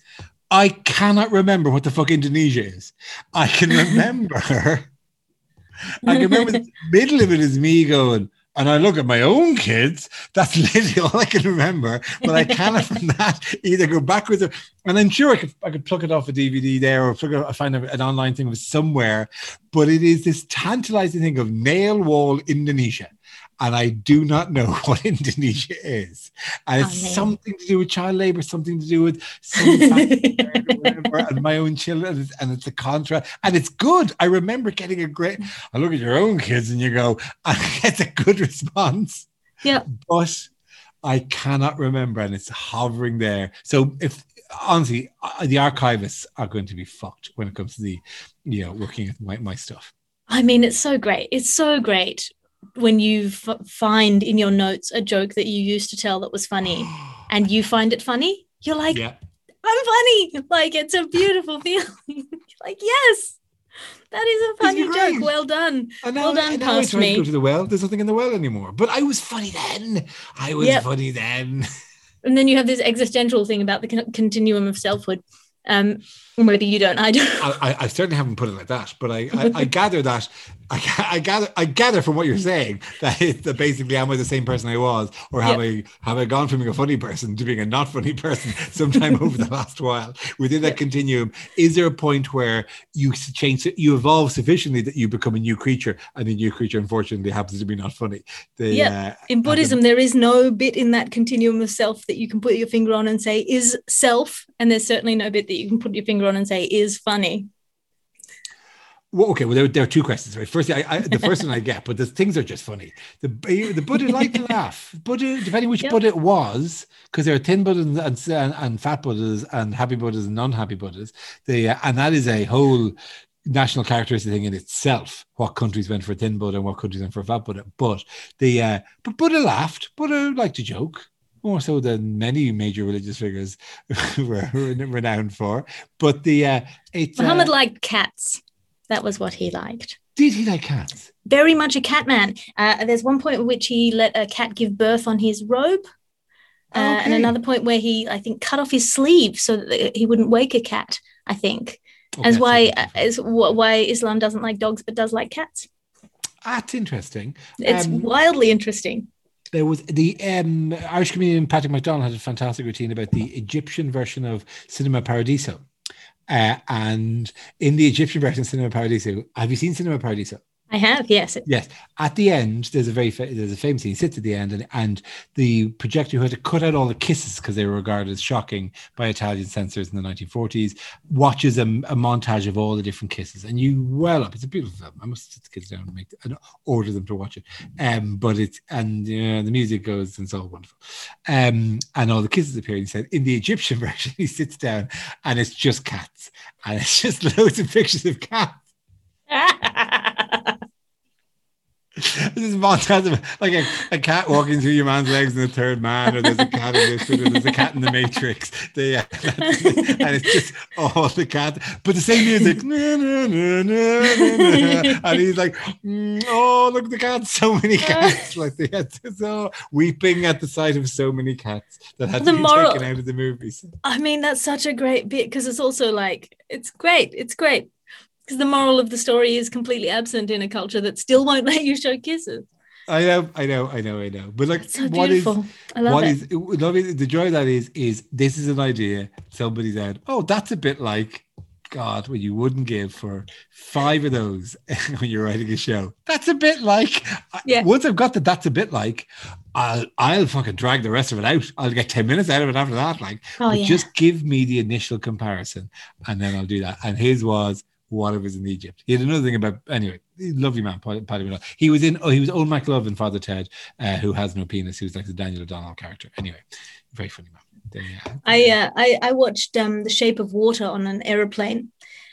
I cannot remember what the fuck Indonesia is. I can remember... I can remember the middle of it is me going, and I look at my own kids. That's literally all I can remember. But I cannot from that either go backwards. Or, and I'm sure I could I could pluck it off a D V D there, or plug it off, find an online thing somewhere. But it is this tantalizing thing of nail, wall, Indonesia. And I do not know what Indonesia is. And it's oh, something to do with child labor, something to do with some whatever, and my own children, and it's a contrast. And it's good. I remember getting a great, I look at your own kids and you go, I get a good response. Yeah. But I cannot remember, and it's hovering there. So if, honestly, the archivists are going to be fucked when it comes to the, you know, working with my, my stuff. I mean, it's so great. It's so great. When you f- find in your notes a joke that you used to tell that was funny and you find it funny, you're like, yeah. I'm funny. Like, it's a beautiful feeling. Like, yes, that is a funny joke. Well done. And now, well done, and now past I me. To go to the well. There's nothing in the well anymore. But I was funny then. I was yep. funny then. And then you have this existential thing about the con- continuum of selfhood. Um, maybe you don't. I don't. I, I certainly haven't put it like that, but I, I, I gather that I, I gather I gather from what you're saying that, it, that basically am I the same person I was, or have yep. I have I gone from being a funny person to being a not funny person sometime over the last while? Within that yep. continuum, is there a point where you change, you evolve sufficiently that you become a new creature, and the new creature unfortunately happens to be not funny? Yeah. Uh, in Buddhism, happen- there is no bit in that continuum of self that you can put your finger on and say is self, and there's certainly no bit that you can put your finger on and say is funny. Well, okay, well, there, there are two questions. Right? Firstly, I, I, the first one I get, but the things are just funny. The the Buddha liked to laugh. Buddha, depending which yep. Buddha it was, because there are thin Buddhas and, and, and fat Buddhas and happy Buddhas and non-happy Buddhas. They, uh, and that is a whole national characteristic thing in itself, what countries went for thin Buddha and what countries went for fat Buddha. But, the, uh, but Buddha laughed. Buddha liked to joke. More so than many major religious figures were renowned for. But the uh, it, Muhammad uh, liked cats. That was what he liked. Did he like cats? Very much a cat man. Uh, there's one point at which he let a cat give birth on his robe. Uh, okay. And another point where he, I think, cut off his sleeve so that he wouldn't wake a cat, I think. Oh, as why as why Islam doesn't like dogs but does like cats. That's interesting. It's um, wildly interesting. There was the um, Irish comedian Patrick MacDonald had a fantastic routine about the Egyptian version of Cinema Paradiso. Uh, and in the Egyptian version of Cinema Paradiso, have you seen Cinema Paradiso? I have, yes. Yes. At the end, there's a very fa- there's a famous scene. He sits at the end, and, and the projector who had to cut out all the kisses because they were regarded as shocking by Italian censors in the nineteen forties watches a, a montage of all the different kisses. And you well up. It's a beautiful film. I must sit the kids down and make and order them to watch it. Um, but it's and you know, the music goes and it's all wonderful. Um, and all the kisses appear. And he said in the Egyptian version, he sits down and it's just cats, and it's just loads of pictures of cats. This is fantastic. Like a, a cat walking through your man's legs in The Third Man, or there's a cat in this, or there's a cat in The Matrix. They, uh, and it's just all the cat. But the same music. No, no, no, no, no, no. And he's like, mm, oh, look at the cats. So many cats. Like they had to, so weeping at the sight of so many cats that had the to be moral, taken out of the movies. I mean, that's such a great bit, because it's also like, it's great. It's great. Because the moral of the story is completely absent in a culture that still won't let you show kisses. I know, I know, I know, I know. But like, so what is, I love what it. is, love it, the joy of that is, is this is an idea somebody's out. Oh, that's a bit like, God, what you wouldn't give for five of those when you're writing a show. That's a bit like, yeah. Once I've got that, that's a bit like, I'll, I'll fucking drag the rest of it out. I'll get ten minutes out of it after that. Like, oh, yeah. Just give me the initial comparison and then I'll do that. And his was, what if it was in Egypt? He had another thing about, anyway, lovely man, Paddy Minogue. He was in, oh, he was Old MacLove in Father Ted, uh, who has no penis, who's like the Daniel O'Donnell character. Anyway, very funny man. There, yeah. I, uh, I I watched um, The Shape of Water on an aeroplane.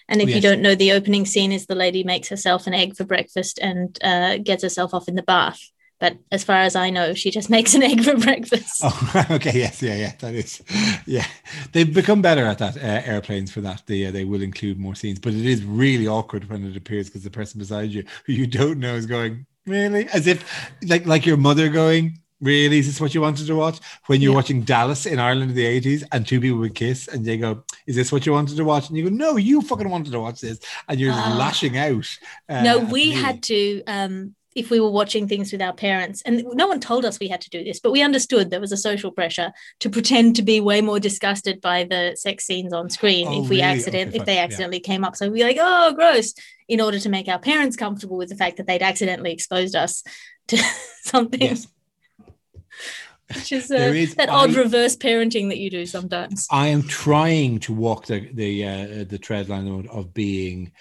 And if oh, yes. you don't know, the opening scene is the lady makes herself an egg for breakfast and uh, gets herself off in the bath. But as far as I know, she just makes an egg for breakfast. Oh, okay. Yes. Yeah. Yeah. That is. Yeah. They've become better at that, uh, airplanes, for that. They uh, they will include more scenes, but it is really awkward when it appears, because the person beside you who you don't know is going, really? As if like, like your mother going, really? Is this what you wanted to watch? When you're yeah. watching Dallas in Ireland in the eighties and two people would kiss and they go, is this what you wanted to watch? And you go, no, you fucking wanted to watch this. And you're uh, lashing out. Uh, no, we had to... Um... if we were watching things with our parents, and no one told us we had to do this, but we understood there was a social pressure to pretend to be way more disgusted by the sex scenes on screen oh, if we really? accident, okay, if they accidentally yeah. came up. So we'd be like, oh, gross, in order to make our parents comfortable with the fact that they'd accidentally exposed us to something. Yes. Which is, uh, is that I, odd reverse parenting that you do sometimes. I am trying to walk the the, uh, the tread line of being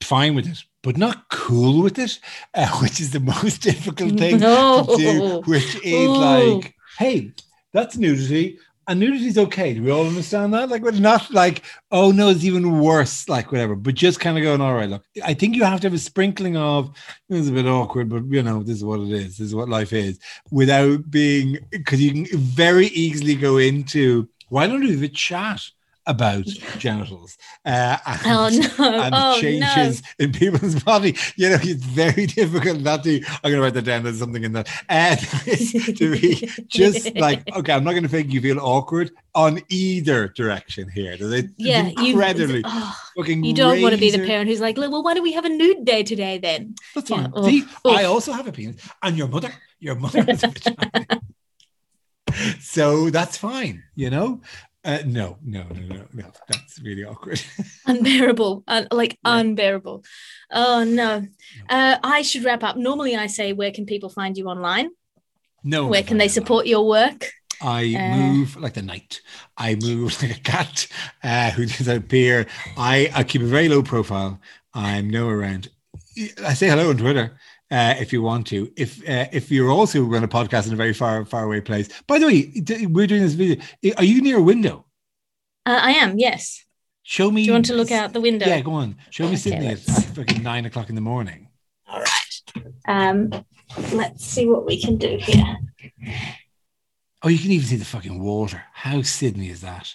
fine with it, but not cool with it, uh, which is the most difficult thing no. to do, which is Ooh. like, hey, that's nudity, and nudity is okay. Do we all understand that? Like, we're not like, oh, no, it's even worse, like, whatever, but just kind of going, all right, look, I think you have to have a sprinkling of, it's a bit awkward, but, you know, this is what it is, this is what life is, without being, because you can very easily go into, why don't we have a chat about genitals uh, and, oh, no. and oh, changes no. in people's body. You know, it's very difficult not to, I'm going to write that down, there's something in that. And to be just like, okay, I'm not going to think you feel awkward on either direction here. It's yeah, incredibly you, oh, fucking You don't razor. want to be the parent who's like, well, why don't we have a nude day today then? That's fine. Yeah, See, oh, I oh. also have a penis. And your mother, your mother has a vagina. So that's fine, you know? Uh, no, no, no, no, no. That's really awkward. unbearable, un- like yeah. unbearable. Oh, no. no. Uh, I should wrap up. Normally I say, where can people find you online? No. Where can they support online. your work? I uh, move like the night. I move like a cat uh, who doesn't appear. I, I keep a very low profile. I'm nowhere around. I say hello on Twitter. Uh, if you want to, if uh, if you're also run a podcast in a very far, far away place. By the way, we're doing this video. Are you near a window? Uh, I am. Yes. Show me. Do you want to look out the window? Yeah, go on. Show me okay, Sydney at fucking nine o'clock in the morning. All right. Um, let's see what we can do here. Oh, you can even see the fucking water. How Sydney is that?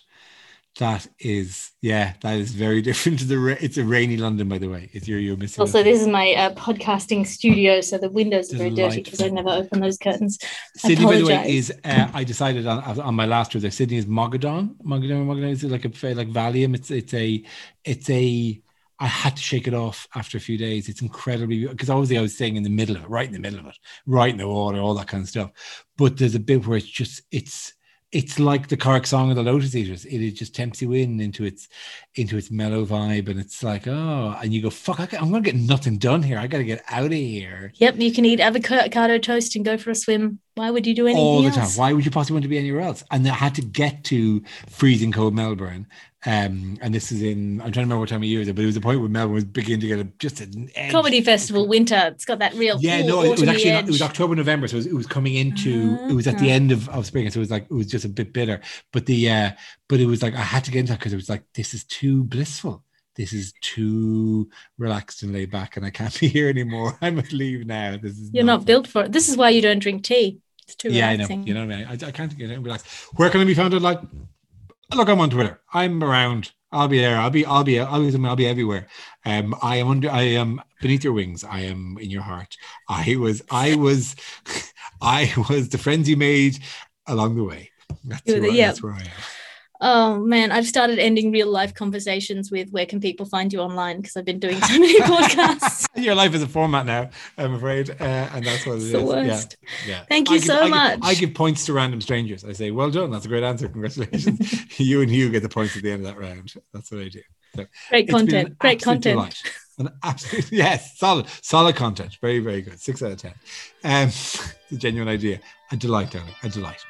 That is, yeah, that is very different to the, ra- it's a rainy London, by the way. It's your, you're missing. Also, this is my uh, podcasting studio, so the windows are very dirty because I never open those curtains. Sydney, by the way, is, uh, I decided on, on my last trip there, Sydney is Mogadon. Mogadon, Mogadon is like a, like Valium. It's, it's a, it's a, I had to shake it off after a few days. It's incredibly, because obviously I was staying in the middle of it, right in the middle of it, right in the water, all that kind of stuff. But there's a bit where it's just, it's, It's like the Cork Song of the Lotus Eaters. It just tempts you in into its into its mellow vibe, and it's like, oh, and you go, fuck, I can, I'm going to get nothing done here. I got to get out of here. Yep, you can eat avocado toast and go for a swim. Why would you do anything else? All the time. Why would you possibly want to be anywhere else? And I had to get to freezing cold Melbourne. Um, and this is in, I'm trying to remember what time of year it was, but it was the point where Melbourne was beginning to get a, just an edge. Comedy festival winter. It's got that real yeah. Cool, no, it was actually not, it was October, November, so it was, it was coming into uh-huh. it was at the end of, of spring, so it was like it was just a bit bitter. But the uh, but it was like I had to get into that because it was like this is too blissful. this is too relaxed and laid back and I can't be here anymore. I must leave now. This is You're not, not built for it. This is why you don't drink tea. It's too yeah, relaxing. Yeah, I know. You know what I mean? I, I can't get relaxed. Where can I be found online? Look, I'm on Twitter. I'm around. I'll be there. I'll be. I'll be. I'll be. I'll be everywhere. Um, I am under. I am beneath your wings. I am in your heart. I was. I was. I was the friends you made along the way. That's, where, the, yeah. that's where I am. Oh man, I've started ending real life conversations with "Where can people find you online?" because I've been doing so many podcasts. Your life is a format now, I'm afraid, uh, and that's what it's it is. The worst. Yeah. Yeah. Thank you give, so I much. Give, I give points to random strangers. I say, "Well done, that's a great answer. Congratulations." You and you get the points at the end of that round. That's what I do. So, great content. Great content. Delight. An absolute yes, solid, solid content. Very, very good. Six out of ten. Um, it's a genuine idea. A delight, darling. A delight.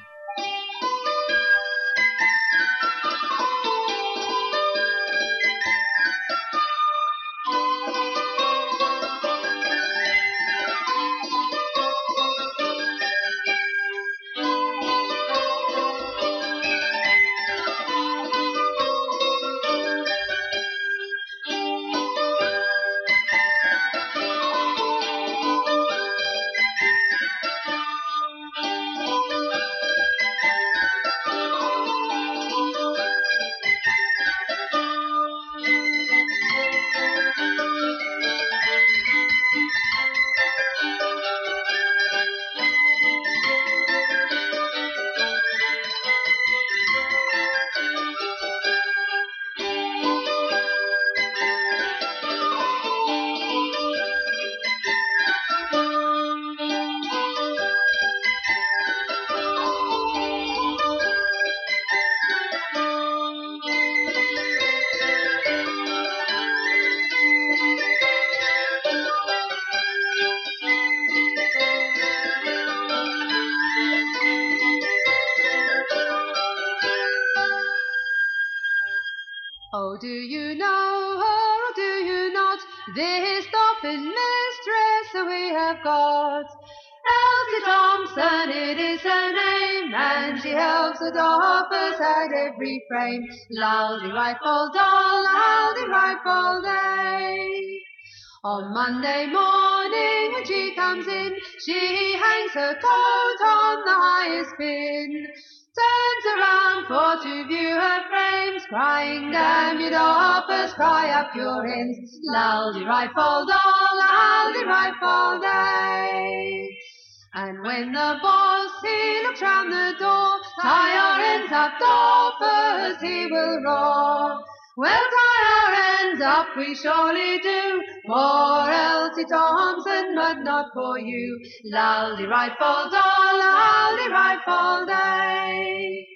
Lousy rifle doll, lousy rifle day. On Monday morning when she comes in, she hangs her coat on the highest pin, turns around for to view her frames, crying, damn you doppers, cry up your ends. Lousy rifle doll, lousy rifle day. And when the boss, he looks round the door, tie our ends up, doffers, he will roar. We'll tie our ends up, we surely do, for Elsie Thompson, but not for you. Lousy rifle doll, lousy rifle day.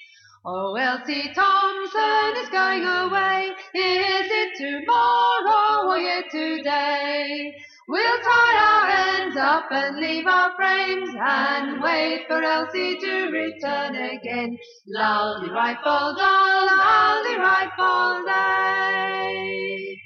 Oh, Elsie Thompson is going away, is it tomorrow or yet today? We'll tie our ends up and leave our frames and wait for Elsie to return again. Lousy rifle doll, lousy rifle day.